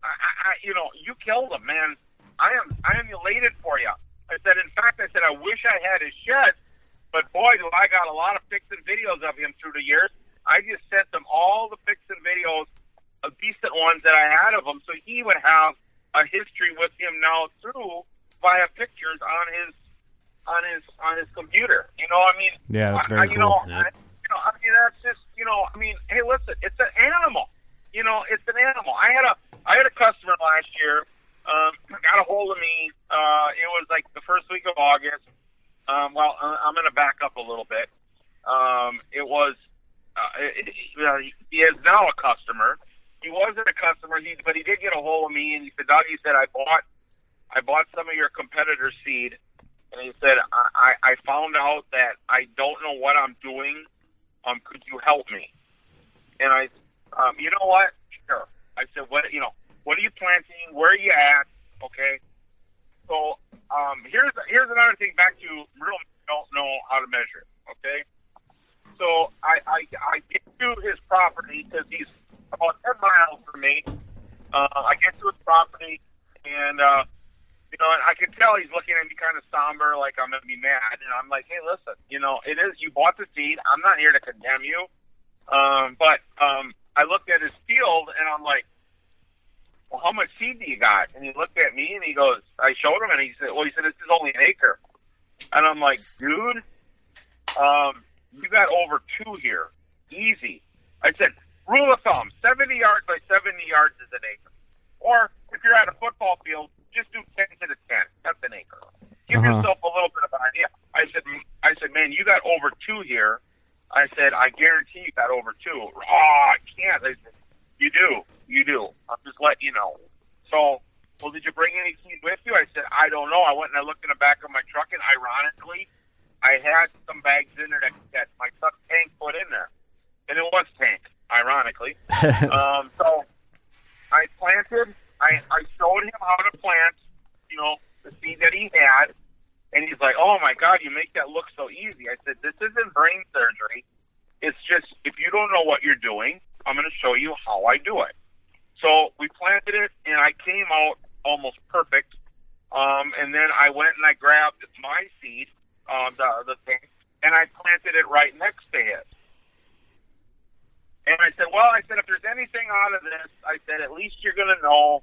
I, I, I you know, you killed him, man. I am I am elated for you. I said, in fact, I said, I wish I had his shed, but boy, do I got a lot of pics and videos of him through the years. I just sent them all the pics and videos of decent ones that I had of him, so he would have a history with him now through via pictures on his on his on his computer. You know, I mean, yeah, that's very I, cool. You know, yeah. I, you know, I mean, that's just you know, I mean, hey, listen, it's an animal. You know, it's an animal. I had a I had a customer last year um, got a hold of me. Uh, it was like the first week of August. Um, well, I'm going to back up a little bit. Um, it was. Uh, he is now a customer, he wasn't a customer, he, but he did get a hold of me, and he said, Doug, he said, I bought, I bought some of your competitor seed, and he said, I, I, I found out that I don't know what I'm doing. Um, could you help me? And I, um, you know what? Sure. I said, what, you know, what are you planting? Where are you at? Okay. So um, here's here's another thing. Back to real don't know how to measure. Okay. So I I, I get to his property because he's about ten miles from me. Uh, I get to his property, and uh, you know, and I can tell he's looking at me kind of somber, like I'm gonna be mad. And I'm like, hey, listen, you know, it is you bought the seed. I'm not here to condemn you, um, but um, I looked at his field, and I'm like, well, how much seed do you got? And he looked at me, and he goes, I showed him, and he said, well, he said, this is only an acre. And I'm like, dude, um, you got over two here. Easy. I said, rule of thumb, seventy yards by seventy yards is an acre. Or if you're at a football field, just do ten to the ten. That's an acre. Give uh-huh. yourself a little bit of an idea. I said, I said, man, you got over two here. I said, I guarantee you got over two. Oh, I can't. I said, you do. You do. I'm just letting you know. So, well, did you bring any seed with you? I said, I don't know. I went and I looked in the back of my truck, and ironically, I had some bags in there that, that my son Tank put in there. And it was Tank, ironically. um, so I planted. I, I showed him how to plant, you know, the seed that he had. And he's like, oh, my God, you make that look so easy. I said, this isn't brain surgery. It's just if you don't know what you're doing, I'm going to show you how I do it. So we planted it, and I came out almost perfect. Um, and then I went and I grabbed my seed, uh, the, the thing, and I planted it right next to it. And I said, well, I said, if there's anything out of this, I said, at least you're going to know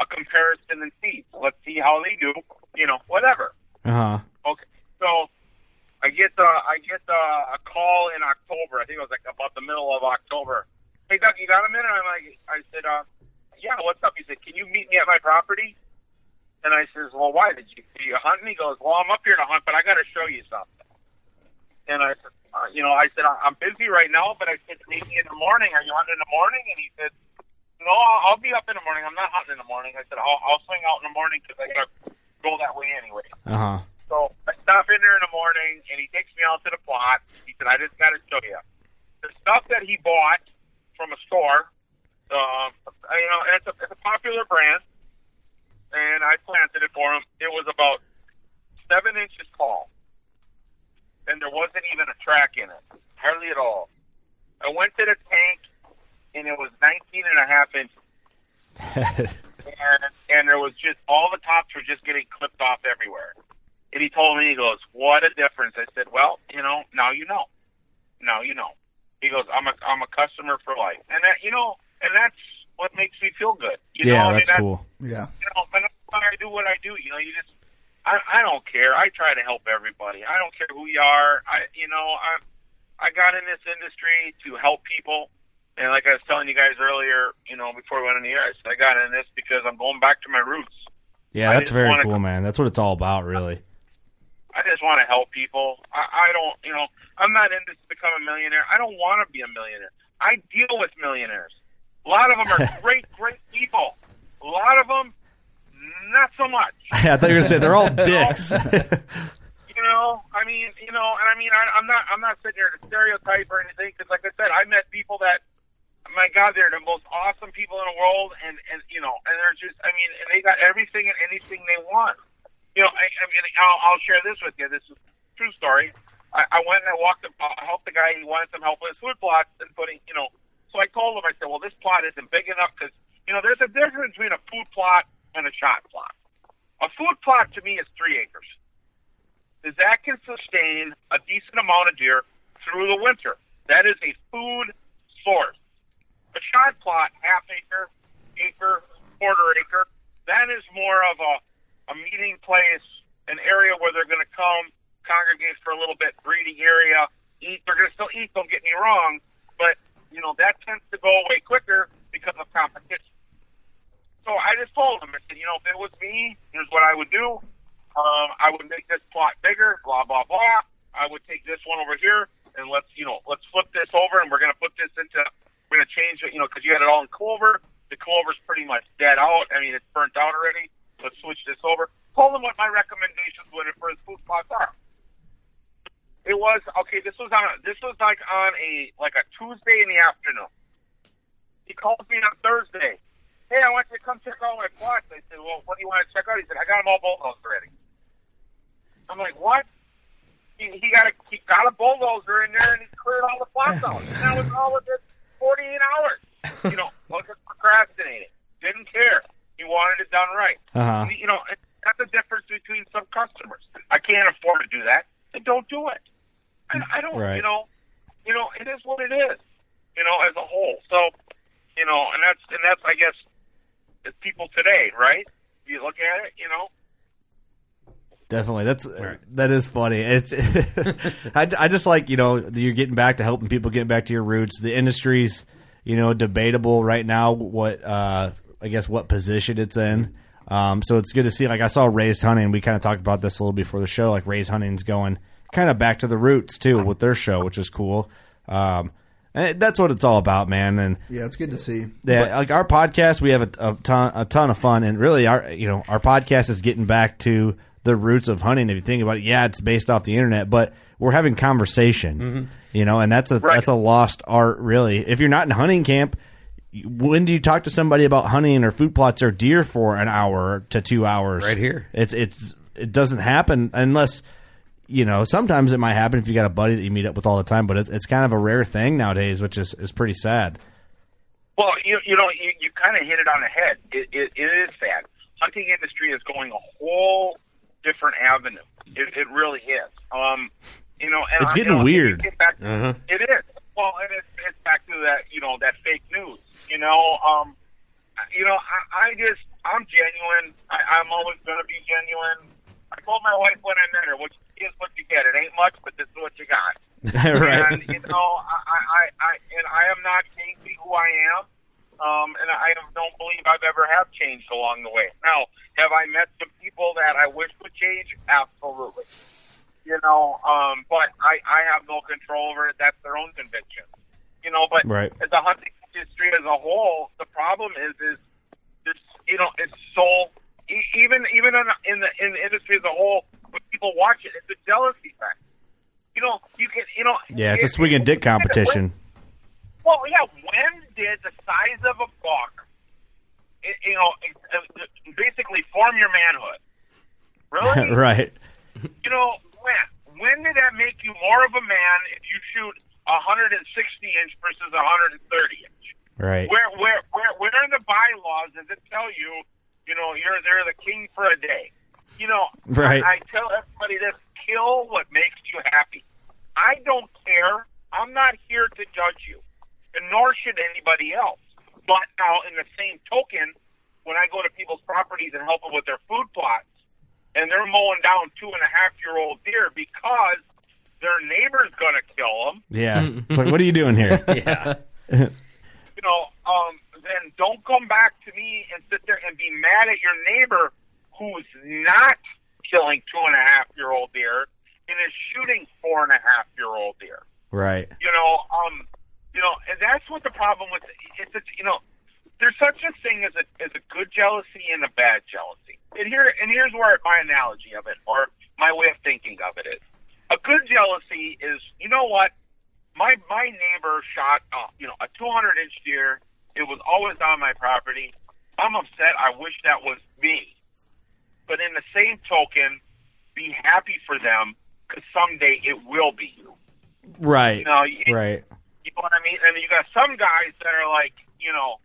a comparison in seed. So let's see how they do, you know, whatever. Uh-huh. Okay, so I get, the, I get the, a call in October. I think it was like about the middle of October. Hey, Doug, you got a minute? I'm like, I said, uh, yeah, what's up? He said, can you meet me at my property? And I says, well, why? Did you, did you hunt? And he goes, well, I'm up here to hunt, but I got to show you something. And I said, uh, you know, I said, I'm busy right now, but I said, meet me in the morning. Are you hunting in the morning? And he said, no, I'll, I'll be up in the morning. I'm not hunting in the morning. I said, I'll, I'll swing out in the morning because I got to go that way anyway. Uh-huh. So I stop in there in the morning, and he takes me out to the plot. He said, I just got to show you. The stuff that he bought from a store, uh, you know, it's a, it's a popular brand, and I planted it for him. It was about seven inches tall, and there wasn't even a track in it, hardly at all. I went to the tank, and it was nineteen and a half inches, and, and there was just, all the tops were just getting clipped off everywhere. And he told me, he goes, what a difference. I said, well, you know, now you know. Now you know. He goes, I'm a I'm a customer for life, and that you know, and that's what makes me feel good. You yeah, know? That's, I mean, that's cool. Yeah, you know, and that's why I do what I do. You know, you just I I don't care. I try to help everybody. I don't care who you are. I you know I I got in this industry to help people, and like I was telling you guys earlier, you know, before we went on the air, I said I got in this because I'm going back to my roots. Yeah, I that's very cool, go- man. That's what it's all about, really. I just want to help people. I, I don't, you know, I'm not in this to become a millionaire. I don't want to be a millionaire. I deal with millionaires. A lot of them are great, great people. A lot of them, not so much. I thought you were going to say they're all dicks. You know, I mean, you know, and I mean, I, I'm not, I'm not sitting here to stereotype or anything because, like I said, I met people that, my God, they're the most awesome people in the world, and, and you know, and they're just, I mean, and they got everything and anything they want. You know, I, I mean, I'll, I'll share this with you. This is a true story. I, I went and I walked up, I helped the guy. He wanted some help with his food plots and putting, you know. So I told him, I said, well, this plot isn't big enough because, you know, there's a difference between a food plot and a shot plot. A food plot to me is three acres. Because that can sustain a decent amount of deer through the winter. That is a food source. A shot plot, half acre, acre, quarter acre, that is more of a, a meeting place, an area where they're going to come, congregate for a little bit, breeding area, eat. They're going to still eat, don't get me wrong, but, you know, that tends to go away quicker because of competition. So I just told him, I said, you know, if it was me, here's what I would do. Um, I would make this plot bigger, blah, blah, blah. I would take this one over here, and let's, you know, let's flip this over, and we're going to put this into, we're going to change it, you know, because you had it all in clover. The clover's pretty much dead out. I mean, it's burnt out already. Let's switch this over. Told them what my recommendations were for his food plots are. It was okay. This was on. A, this was like on a like a Tuesday in the afternoon. He called me on Thursday. Hey, I want you to come check out my plots. I said, well, what do you want to check out? He said, I got them all bulldozed already. I'm like, what? He, he got a he got a bulldozer in there and he cleared all the plots out. And that was all within forty-eight hours. You know, wasn't procrastinating. Didn't care. He wanted it done right. Uh-huh. You know, that's the difference between some customers. I can't afford to do that, and don't do it. I, I don't. Right. You know, you know, it is what it is. You know, as a whole. So, you know, and that's and that's I guess the people today, right? If you look at it, you know. Definitely, that's right. That is funny. It's I, I just like you know you're getting back to helping people get back to your roots. The industry's you know debatable right now. What uh, I guess what position it's in. Um, so it's good to see. Like I saw raised hunting. We kind of talked about this a little before the show. Like raised hunting's going kind of back to the roots too with their show, which is cool. Um, and that's what it's all about, man. And yeah, it's good to see. Yeah, but, like our podcast, we have a, a ton a ton of fun, and really our you know our podcast is getting back to the roots of hunting. If you think about it, yeah, it's based off the internet, but we're having conversation, mm-hmm. you know, and that's a, right. that's a lost art really. If you're not in hunting camp, when do you talk to somebody about hunting or food plots or deer for an hour to two hours? Right here. It's, it's, it doesn't happen unless, you know, sometimes it might happen if you got a buddy that you meet up with all the time, but it's, it's kind of a rare thing nowadays, which is, is pretty sad. Well, you, you know, you, you kind of hit it on the head. It, it, it is sad. Hunting industry is going a whole different avenue. It, it really is. Um, you know, and it's getting I, you know, weird. Get back to, uh-huh. It is. Well, and it's, it's back to that, you know, that fake news. You know, um, you know, I, I just, I'm genuine. I, I'm always going to be genuine. I told my wife when I met her, "What is what you get? It ain't much, but this is what you got." Right. And you know, I, I, I, and I am not changing who I am. Um, and I don't believe I've ever have changed along the way. Now, have I met some people that I wish would change? Absolutely. You know, um, but I, I have no control over it. That's their own conviction. You know, but right. the hunting industry as a whole, the problem is, is there's, you know, it's so even even in the in the industry as a whole, when people watch it, it's a jealousy factor. You know, you can, you know, yeah, it's it, a swing and dick competition. Well, yeah, when did the size of a buck, it, you know, it, it basically form your manhood? Really? Right. You know, when? When did that make you more of a man if you shoot one hundred sixty inch versus one hundred thirty inch? Right. Where, where, where, where in the bylaws does it tell you, you know, you're they're the king for a day? You know, right. I, I tell everybody this, kill what makes you happy. I don't care. I'm not here to judge you. And nor should anybody else. But now, in the same token, when I go to people's properties and help them with their food plots, and they're mowing down two-and-a-half-year-old deer because their neighbor's going to kill them. Yeah. It's like, what are you doing here? Yeah. You know, um, then don't come back to me and sit there and be mad at your neighbor who's not killing two-and-a-half-year-old deer and is shooting four-and-a-half-year-old deer. Right. You know, um... You know, and that's what the problem with it's. It's you know, there's such a thing as a as a good jealousy and a bad jealousy. And here and here's where my analogy of it, or my way of thinking of it, is a good jealousy is you know what, my my neighbor shot uh, you know a two hundred inch deer. It was always on my property. I'm upset. I wish that was me. But in the same token, be happy for them because someday it will be you. Right. You know, it, right. You know what I mean? I mean, you got some guys that are like, you know,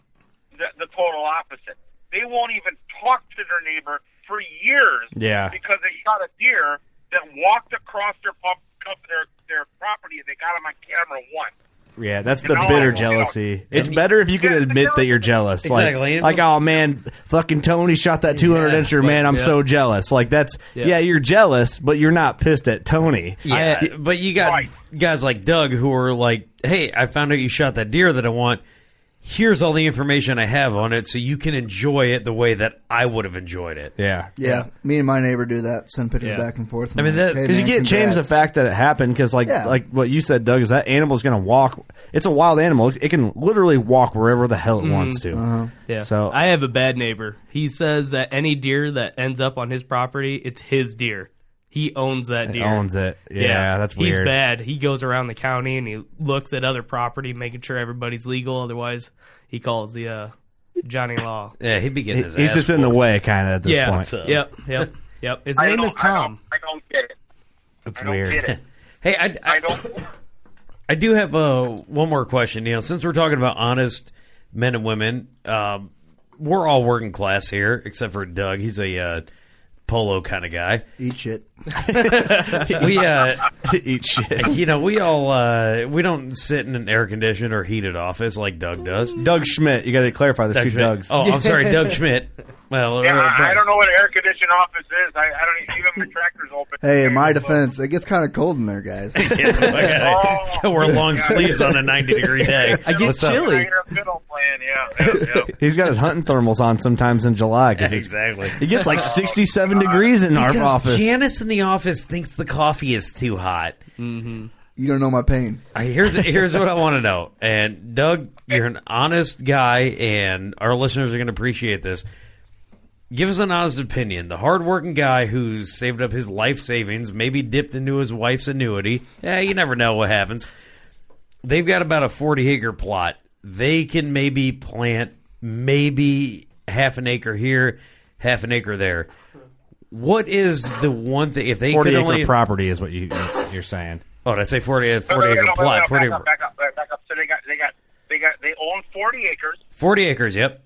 the, the total opposite. They won't even talk to their neighbor for years yeah. because they shot a deer that walked across their pump, their their property and they got him on camera once. Yeah, that's you the know, bitter jealousy. It's better if you can yeah, admit that you're jealous. Exactly. Like, like, oh, man, fucking Tony shot that two hundred incher, yeah, man, I'm yeah. so jealous. Like, that's, yeah. yeah, you're jealous, but you're not pissed at Tony. Yeah, I, but you got right. guys like Doug who are like, hey, I found out you shot that deer that I want. Here's all the information I have on it so you can enjoy it the way that I would have enjoyed it. Yeah. Yeah. Me and my neighbor do that, send pictures yeah. back and forth. And I mean, because like, hey, you can't change the fact that it happened because, like, yeah. like what you said, Doug, is that animal's going to walk. it's a wild animal. It can literally walk wherever the hell it mm. wants to. Uh-huh. Yeah. So I have a bad neighbor. He says that any deer that ends up on his property, it's his deer. He owns that deer. He owns it. Yeah, yeah, that's weird. He's bad. He goes around the county and he looks at other property, making sure everybody's legal. Otherwise, he calls the uh, Johnny Law. Yeah, he'd be getting his he, ass. He's just in the way, kind of, at this yeah, point. So. Yep, yep, yep. His I name is Tom. I don't, I don't get it. That's I don't weird. Get it. Hey, I, I, I don't. I do have uh, one more question. You know, since we're talking about honest men and women, um, we're all working class here, except for Doug. He's a uh, polo kind of guy. Eat shit. we uh, eat shit. You know, we all uh, we don't sit in an air conditioned or heated office like Doug does. Doug Schmidt, you got to clarify. There's Doug two Schmidt. Dougs. Oh, I'm sorry, Doug Schmidt. Well, yeah, uh, I don't know what an air conditioned office is. I, I don't even my tractor's open. Hey, in my defense, it gets kind of cold in there, guys. yeah, oh, wear long God. sleeves on a ninety degree day. I get What's chilly. Fiddle playing, yeah, yeah, yeah. He's got his hunting thermals on sometimes in July. Yeah, exactly. It gets like sixty-seven uh, degrees in our office. Janice in the office thinks the coffee is too hot. Mm-hmm. You don't know my pain. Right, here's here's what I want to know. And Doug, you're an honest guy, and our listeners are going to appreciate this. Give us an honest opinion. The hardworking guy who's saved up his life savings, maybe dipped into his wife's annuity. Yeah, you never know what happens. They've got about a forty acre plot. They can maybe plant maybe half an acre here, half an acre there. What is the one thing if they forty could acre only, property is what you you're saying? Oh, did I say forty? Forty no, no, acre no, no, plot. No, no, forty. Back up, back up, back up. So they got they got they got they own forty acres. Forty acres. Yep.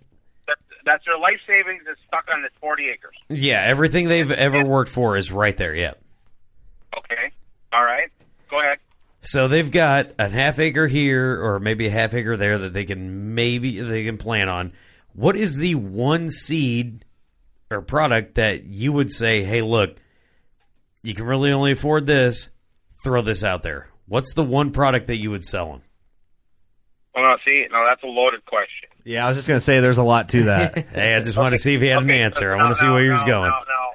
That's their life savings is stuck on this forty acres. Yeah, everything they've ever worked for is right there, yeah. Okay. All right. Go ahead. So they've got a half acre here or maybe a half acre there that they can maybe they can plant on. What is the one seed or product that you would say, hey, look, you can really only afford this, throw this out there? What's the one product that you would sell them? Well, no, see, no, that's a loaded question. Yeah, I was just going to say there's a lot to that. Hey, I just okay. wanted to see if you had okay. an answer. No, I want to no, see where no, you're no, going. No, no,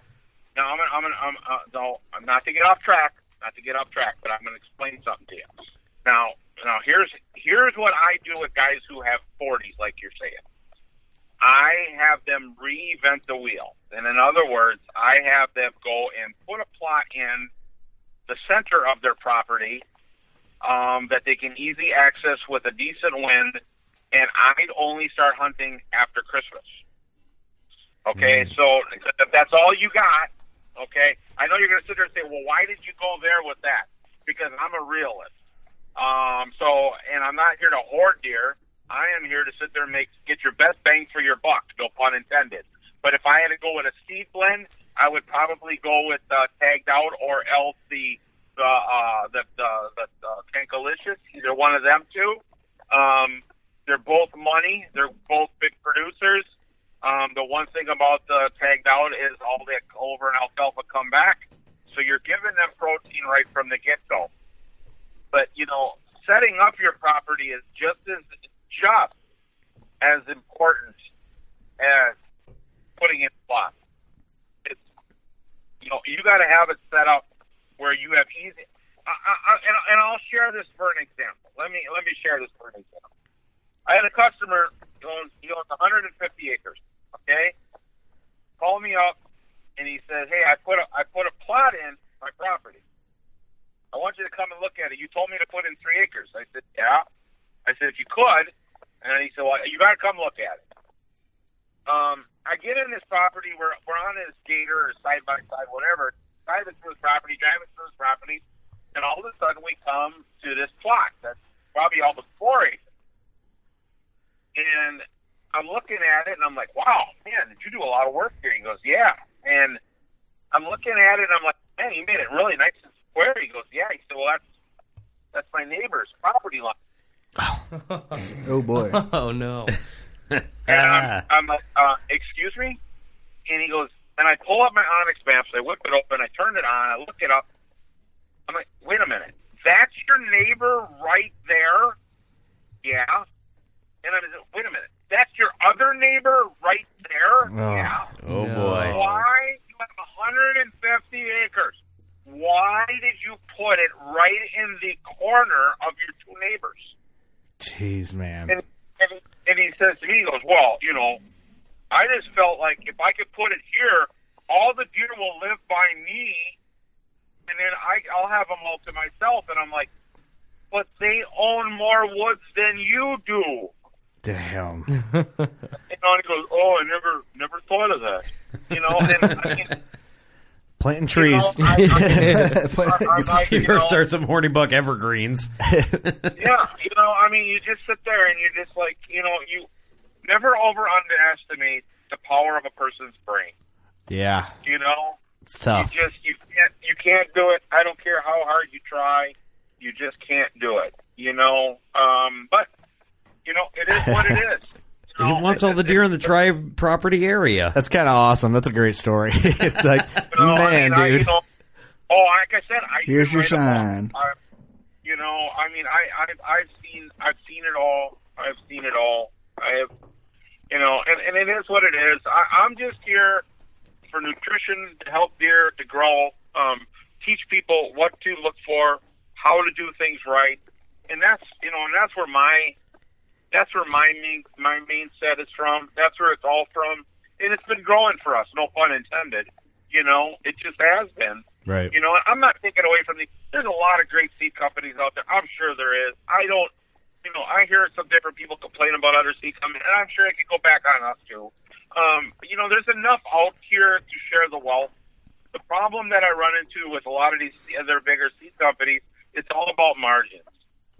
no. I'm, gonna, I'm, gonna, I'm uh, no, I'm not to get off track, not to get off track, but I'm going to explain something to you. Now, now here's here's what I do with guys who have forties, like you're saying. I have them reinvent the wheel. And in other words, I have them go and put a plot in the center of their property um, that they can easy access with a decent wind. And I'd only start hunting after Christmas. Okay, mm. so if that's all you got, okay, I know you're going to sit there and say, well, why did you go there with that? Because I'm a realist. Um, so, and I'm not here to hoard deer. I am here to sit there and make get your best bang for your buck, no pun intended. But if I had to go with a seed blend, I would probably go with uh, Tagged Out or else the the uh, the the, the Tankalicious, either one of them two. Um, They're both money. They're both big producers. Um, the one thing about the Tagged Out is all that clover and alfalfa come back. So you're giving them protein right from the get-go. But, you know, setting up your property is just as just as important as putting in plots. It's, you know, you got to have it set up where you have easy. I, I, I, and, and I'll share this for an example. Let me let me share this for an example. I had a customer, he owns, he owns one hundred fifty acres, okay? Called me up, and he said, hey, I put a, I put a plot in my property. I want you to come and look at it. You told me to put in three acres. I said, yeah. I said, if you could. And he said, well, you got to come look at it. Um, I get in this property. We're, we're on his gator or side-by-side, whatever. Driving through his property, driving through his property. And all of a sudden, we come to this plot. That's probably all the four acres. And I'm looking at it, and I'm like, wow, man, did you do a lot of work here? He goes, yeah. And I'm looking at it, and I'm like, man, you made it really nice and square. He goes, yeah. He said, well, that's, that's my neighbor's property line. Oh, oh boy. Oh, no. And I'm, I'm like, uh, excuse me? And he goes, and I pull up my Onyx map, so I whip it open, I turn it on, I look it up. I'm like, wait a minute. That's your neighbor right there? Yeah. And I said, wait a minute, that's your other neighbor right there? Oh, yeah. Oh, no. Boy. Why? You have one hundred fifty acres. Why did you put it right in the corner of your two neighbors? man. And, and, he, and he says to me, he goes, well, you know, I just felt like if I could put it here, all the deer will live by me, and then I, I'll have them all to myself. And I'm like, but they own more woods than you do. Damn. And on he goes, oh, I never never thought of that. You know, and I mean, planting trees. You know, start some Horny Buck evergreens. Yeah, you know, I mean, you just sit there and you're just like, you know, you never over underestimate the power of a person's brain. Yeah. You know? It's tough. You just you can't you can't do it. I don't care how hard you try, you just can't do it. You know? Um but you know, it is what it is. You know, he wants all the deer in the tribe property area. That's kind of awesome. That's a great story. It's like, you know, man, I mean, dude. I, you know, oh, like I said, I here's your sign. I, you know, I mean, I, I, I've seen, I've seen it all. I've seen it all. I have, you know, and, and it is what it is. I, I'm just here for nutrition to help deer to grow, um, teach people what to look for, how to do things right, and that's, you know, and that's where my That's where my main, my main set is from. That's where it's all from. And it's been growing for us, no pun intended. You know, it just has been. Right. You know, I'm not taking away from the – there's a lot of great seed companies out there. I'm sure there is. I don't – you know, I hear some different people complain about other seed companies, and I'm sure it could go back on us too. Um, you know, there's enough out here to share the wealth. The problem that I run into with a lot of these other bigger seed companies, it's all about margins.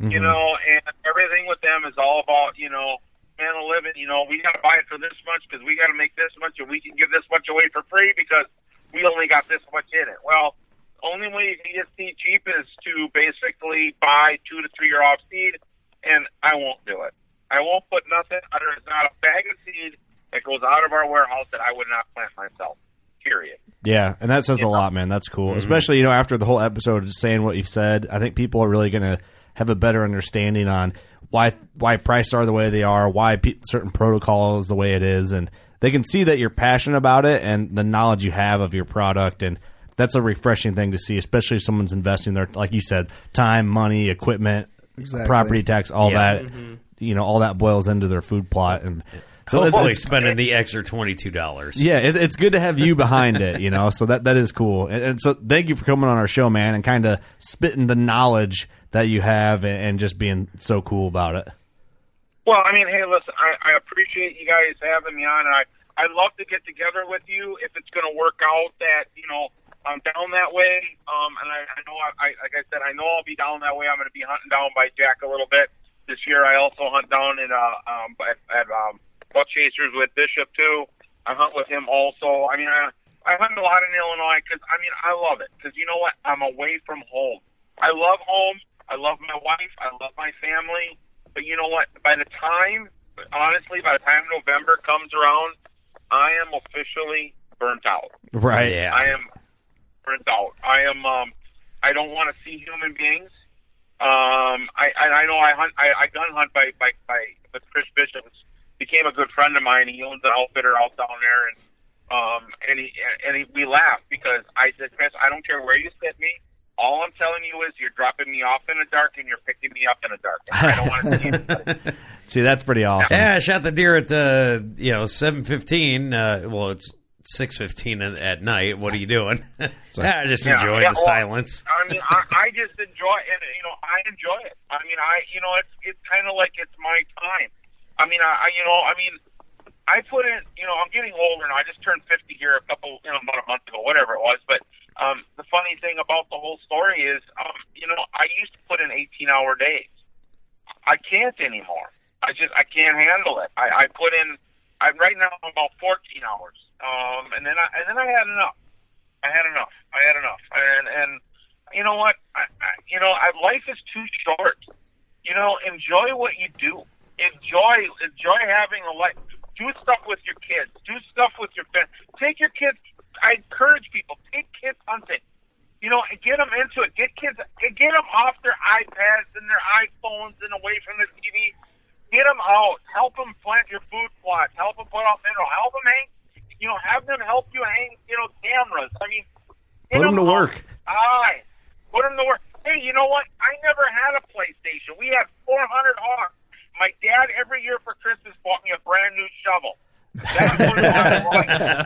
Mm-hmm. You know, and everything with them is all about, you know, man of living, you know, we got to buy it for this much because we got to make this much, and we can give this much away for free because we only got this much in it. Well, the only way you can get seed cheap is to basically buy two to three year off seed, and I won't do it. I won't put nothing, there's not a bag of seed that goes out of our warehouse that I would not plant myself. Period. Yeah, and that says you a know? lot, man. That's cool. Mm-hmm. Especially, you know, after the whole episode of saying what you've said, I think people are really going to have a better understanding on why why prices are the way they are, why pe- certain protocols the way it is, and they can see that you're passionate about it and the knowledge you have of your product, and that's a refreshing thing to see, especially if someone's investing their, like you said, time, money, equipment, exactly. property tax, all yeah. that. Mm-hmm. You know, all that boils into their food plot, and so it's, it's spending the extra twenty-two dollars. Yeah, it, it's good to have you behind it, you know. So that that is cool, and, and so thank you for coming on our show, man, and kind of spitting the knowledge that you have and just being so cool about it. Well, I mean, hey, listen, I, I appreciate you guys having me on, and I, I'd love to get together with you if it's going to work out that, you know, I'm down that way. Um, and I, I know, I, I like I said, I know I'll be down that way. I'm going to be hunting down by Jack a little bit. This year I also hunt down in, uh, um, at, at um, Buck Chasers with Bishop, too. I hunt with him also. I mean, I, I hunt a lot in Illinois because, I mean, I love it because, you know what, I'm away from home. I love home. I love my wife. I love my family. But you know what? By the time, honestly, by the time November comes around, I am officially burnt out. Right. Yeah. I am burnt out. I am. Um, I don't want to see human beings. Um, I, I, I know I hunt. I, I gun hunt by by by. But Chris Bishop became a good friend of mine. He owns an outfitter out down there, and um, and he and he, we laughed because I said, Chris, I don't care where you sit me. All I'm telling you is you're dropping me off in the dark and you're picking me up in the dark. I don't want to see you. See, that's pretty awesome. Yeah, I shot the deer at, uh, you know, seven fifteen. Uh, well, it's six fifteen at night. What are you doing? Like, yeah, I just yeah, enjoy yeah, the well, silence. I mean, I, I just enjoy it. You know, I enjoy it. I mean, I, you know, it's it's kind of like it's my time. I mean, I, you know, I mean, I put in, you know, I'm getting older now. I just turned fifty here a couple, you know, about a month ago, whatever it was, but Um, the funny thing about the whole story is, um, you know, I used to put in eighteen-hour days. I can't anymore. I just, I can't handle it. I, I put in, I, right now I'm about fourteen hours. Um, and then I, and then I had enough. I had enough. I had enough. And, and you know what? I, I, you know, I, life is too short. You know, enjoy what you do. Enjoy, enjoy having a life. Do stuff with your kids. Do stuff with your family. Take your kids. I encourage people, take kids hunting, you know, and get them into it. Get kids, get them off their iPads and their iPhones and away from the T V. Get them out. Help them plant your food plots. Help them put out mineral. Help them hang, you know, have them help you hang, you know, cameras. I mean, put them, them to out. work. Aye, put them to work. Hey, you know what? I never had a PlayStation. We had four hundred hogs. My dad every year for Christmas bought me a brand new shovel. That's one of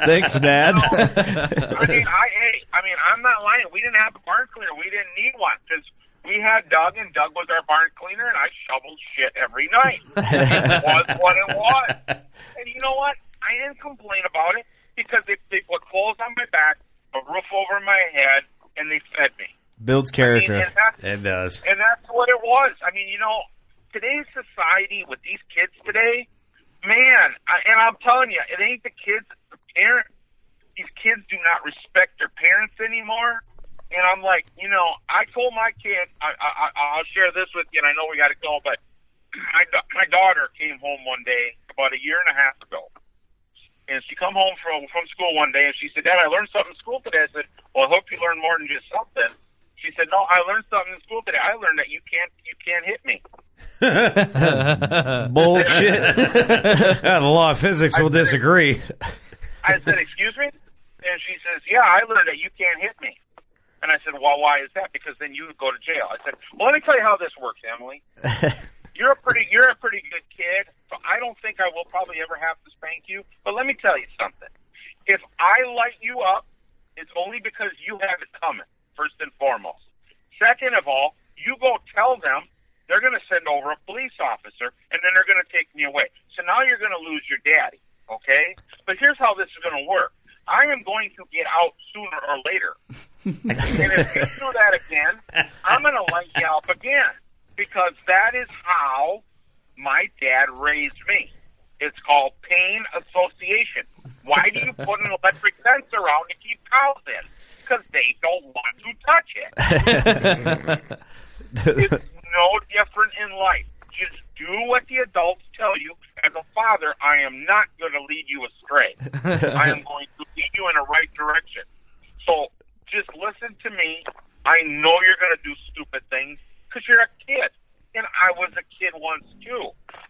Thanks, Dad. So, I mean, I hey, I mean, I'm not lying. We didn't have a barn cleaner. We didn't need one because we had Doug, and Doug was our barn cleaner, and I shoveled shit every night. It was what it was. And you know what? I didn't complain about it because they, they put clothes on my back, a roof over my head, and they fed me. Builds character. I mean, it does. And that's what it was. I mean, you know, today's society with these kids today, man, I, and I'm telling you, it ain't the kids, it's the parents. These kids do not respect their parents anymore. And I'm like, you know, I told my kid, I, I, I'll share this with you, and I know we got to go, but my, my daughter came home one day about a year and a half ago. And she come home from, from school one day, and she said, Dad, I learned something in school today. I said, well, I hope you learned more than just something. She said, no, I learned something in school today. I learned that you can't you can't hit me. Bullshit. The law of physics will disagree. I said, excuse me? And she says, yeah, I learned that you can't hit me. And I said, well, why is that? Because then you would go to jail. I said, well, let me tell you how this works, Emily. You're a pretty you're a pretty good kid, so I don't think I will probably ever have to spank you. But let me tell you something. If I light you up, it's only because you have it coming, first and foremost. Second of all, you go tell them, they're going to send over a police officer, and then they're going to take me away. So now you're going to lose your daddy, okay? But here's how this is going to work. I am going to get out sooner or later. And if you do that again, I'm going to light you up again. Because that is how my dad raised me. It's called pain association. Why do you put an electric fence around to keep cows in? Because they don't want to touch it. It's no different in life. Just do what the adults tell you. As a father, I am not going to lead you astray. I am going to lead you in the right direction. So just listen to me. I know you're going to do stupid things. Because you're a kid, and I was a kid once too.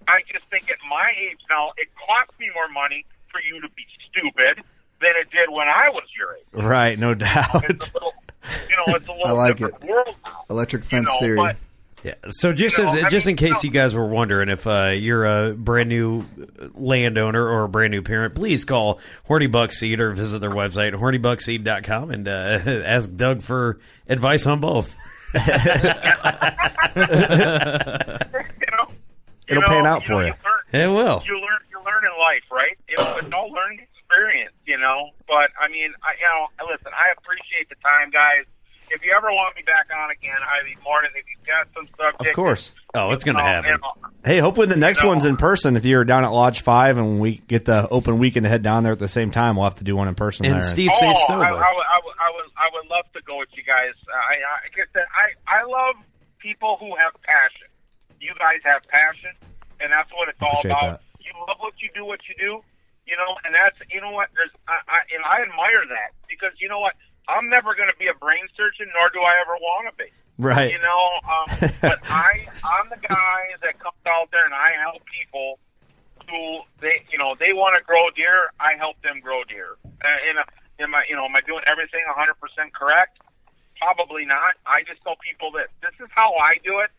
I just think at my age now, it costs me more money for you to be stupid than it did when I was your age. Right, no doubt. It's a little, you know, it's a little I like different it. World now. Electric fence you know, theory. But, yeah. So just you know, as I just mean, in case you, know, you guys were wondering if uh, you're a brand new landowner or a brand new parent, please call Horny Buck Seed or visit their website horny buck seed dot com and uh, ask Doug for advice on both. you know, It'll know, pan out for know, you. you. Learn, it will. You learn. You learn in life, right? It's an all learning experience, you know. But I mean, I, you know, listen. I appreciate the time, guys. If you ever want me back on again, I'd be more than if you've got some subject. Of course. Oh, it's going to um, happen. And, uh, hey, hopefully the next you know, one's in person. If you're down at Lodge five and we get the open weekend to head down there at the same time, we'll have to do one in person. And there. Steve oh, says so. I, I, I, I, I, would, I would love to go with you guys. I, I, get that. I, I love people who have passion. You guys have passion, and that's what it's all about. That. You love what you do, what you do, you know, and that's, you know what, there's, I, I, and I admire that because, you know what, I'm never going to be a brain surgeon, nor do I ever want to be. Right. You know, um, but I, I'm the guy that comes out there and I help people who, they, you know, they want to grow deer. I help them grow deer. And, and am I, you know, am I doing everything one hundred percent correct? Probably not. I just tell people that this is how I do it.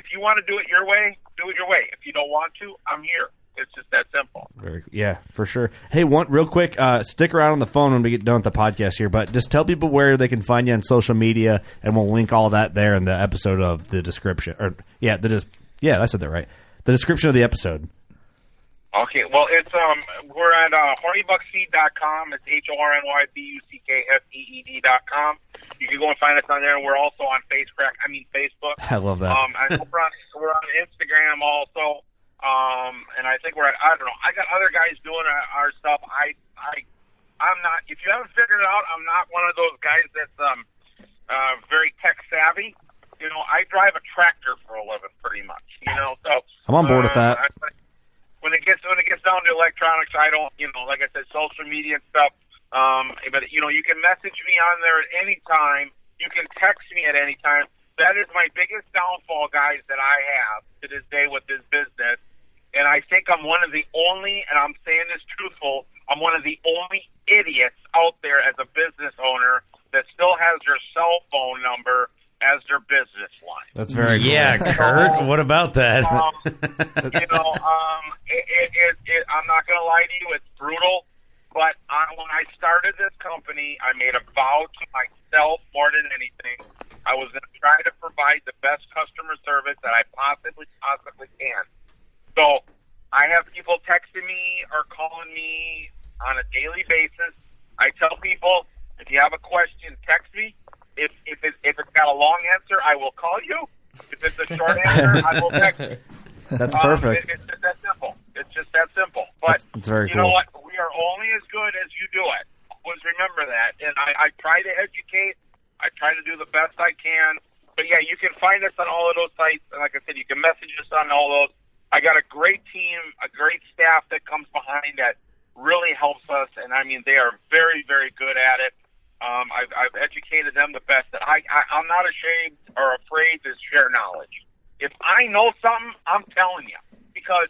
If you want to do it your way, do it your way. If you don't want to, I'm here. It's just that simple. Very, yeah, for sure. Hey, one real quick, uh, stick around on the phone when we get done with the podcast here, but just tell people where they can find you on social media, and we'll link all that there in the episode of the description. Or yeah, the des- yeah, I said that right. The description of the episode. Okay, well, it's um, we're at uh, horny buck seed dot com. It's H O R N Y B U C K F E E D dot com. You can go and find us on there. We're also on Facebook. I mean, Facebook. I love that. Um, and we're on, we're on Instagram also. Um, and I think we're at, I don't know, I got other guys doing our, our stuff. I, I, I'm not, if you haven't figured it out, I'm not one of those guys that's, um, uh, very tech savvy. You know, I drive a tractor for a living pretty much, you know, so. I'm on board uh, with that. I, when it gets, when it gets down to electronics, I don't, you know, like I said, social media and stuff. Um, but you know, you can message me on there at any time. You can text me at any time. That is my biggest downfall, guys, that I have to this day with this business. And I think I'm one of the only, and I'm saying this truthful, I'm one of the only idiots out there as a business owner that still has their cell phone number as their business line. That's very cool. Yeah, Kurt, so, what about that? um, you know, um, it, it, it, it, I'm not going to lie to you, it's brutal, but I, when I started this company, I made a vow to myself more than anything. I was going to try to provide the best customer service that I possibly, possibly can. So I have people texting me or calling me on a daily basis. I tell people, if you have a question, text me. If if it's, if it's got a long answer, I will call you. If it's a short answer, I will text you. That's um, perfect. It, it's just that simple. It's just that simple. But that's very you cool. know what? We are only as good as you do it. Always remember that. And I, I try to educate. I try to do the best I can. But, yeah, you can find us on all of those sites. And like I said, you can message us on all those. I got a great team, a great staff that comes behind that really helps us. And, I mean, they are very, very good at it. Um, I've, I've educated them the best that I, I, I'm not ashamed or afraid to share knowledge. If I know something, I'm telling you, because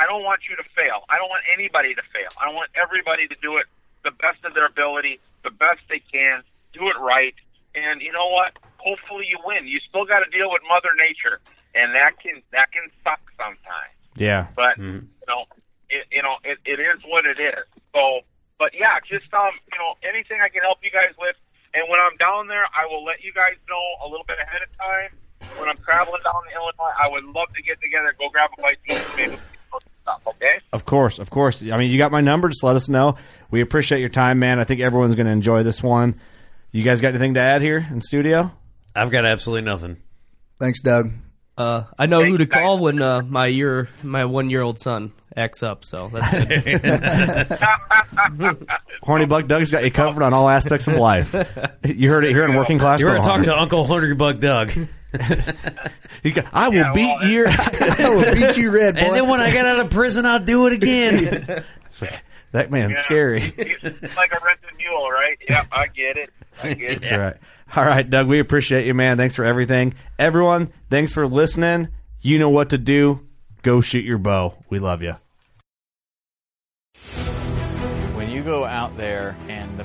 I don't want you to fail. I don't want anybody to fail. I want everybody to do it the best of their ability, the best they can, do it right. And you know what? Hopefully you win. You still got to deal with Mother Nature, and that can that can suck sometimes. Yeah. But, mm-hmm. you know, it, you know it, it is what it is. So... But yeah, just um, you know, anything I can help you guys with, and when I'm down there, I will let you guys know a little bit ahead of time. When I'm traveling down to Illinois, I would love to get together, go grab a bite to eat, maybe stuff. Okay. Of course, of course. I mean, you got my number. Just let us know. We appreciate your time, man. I think everyone's going to enjoy this one. You guys got anything to add here in studio? I've got absolutely nothing. Thanks, Doug. Uh, I know Thanks, who to call guys. when uh, my year, my one-year-old son. X up, so that's good. Horny Buck Doug's got you covered on all aspects of life. You heard it here in Working Class Bowhunter. You're going to talk to Uncle Horny Buck Doug. got, I will yeah, beat well, your... I will beat you red, boy. And then when I get out of prison, I'll do it again. Like, that man's yeah. scary. He's like a rented mule, right? Yeah, I get it. I get it. That's yeah. right. All right, Doug, we appreciate you, man. Thanks for everything. Everyone, thanks for listening. You know what to do. Go shoot your bow. We love you. When you go out there and the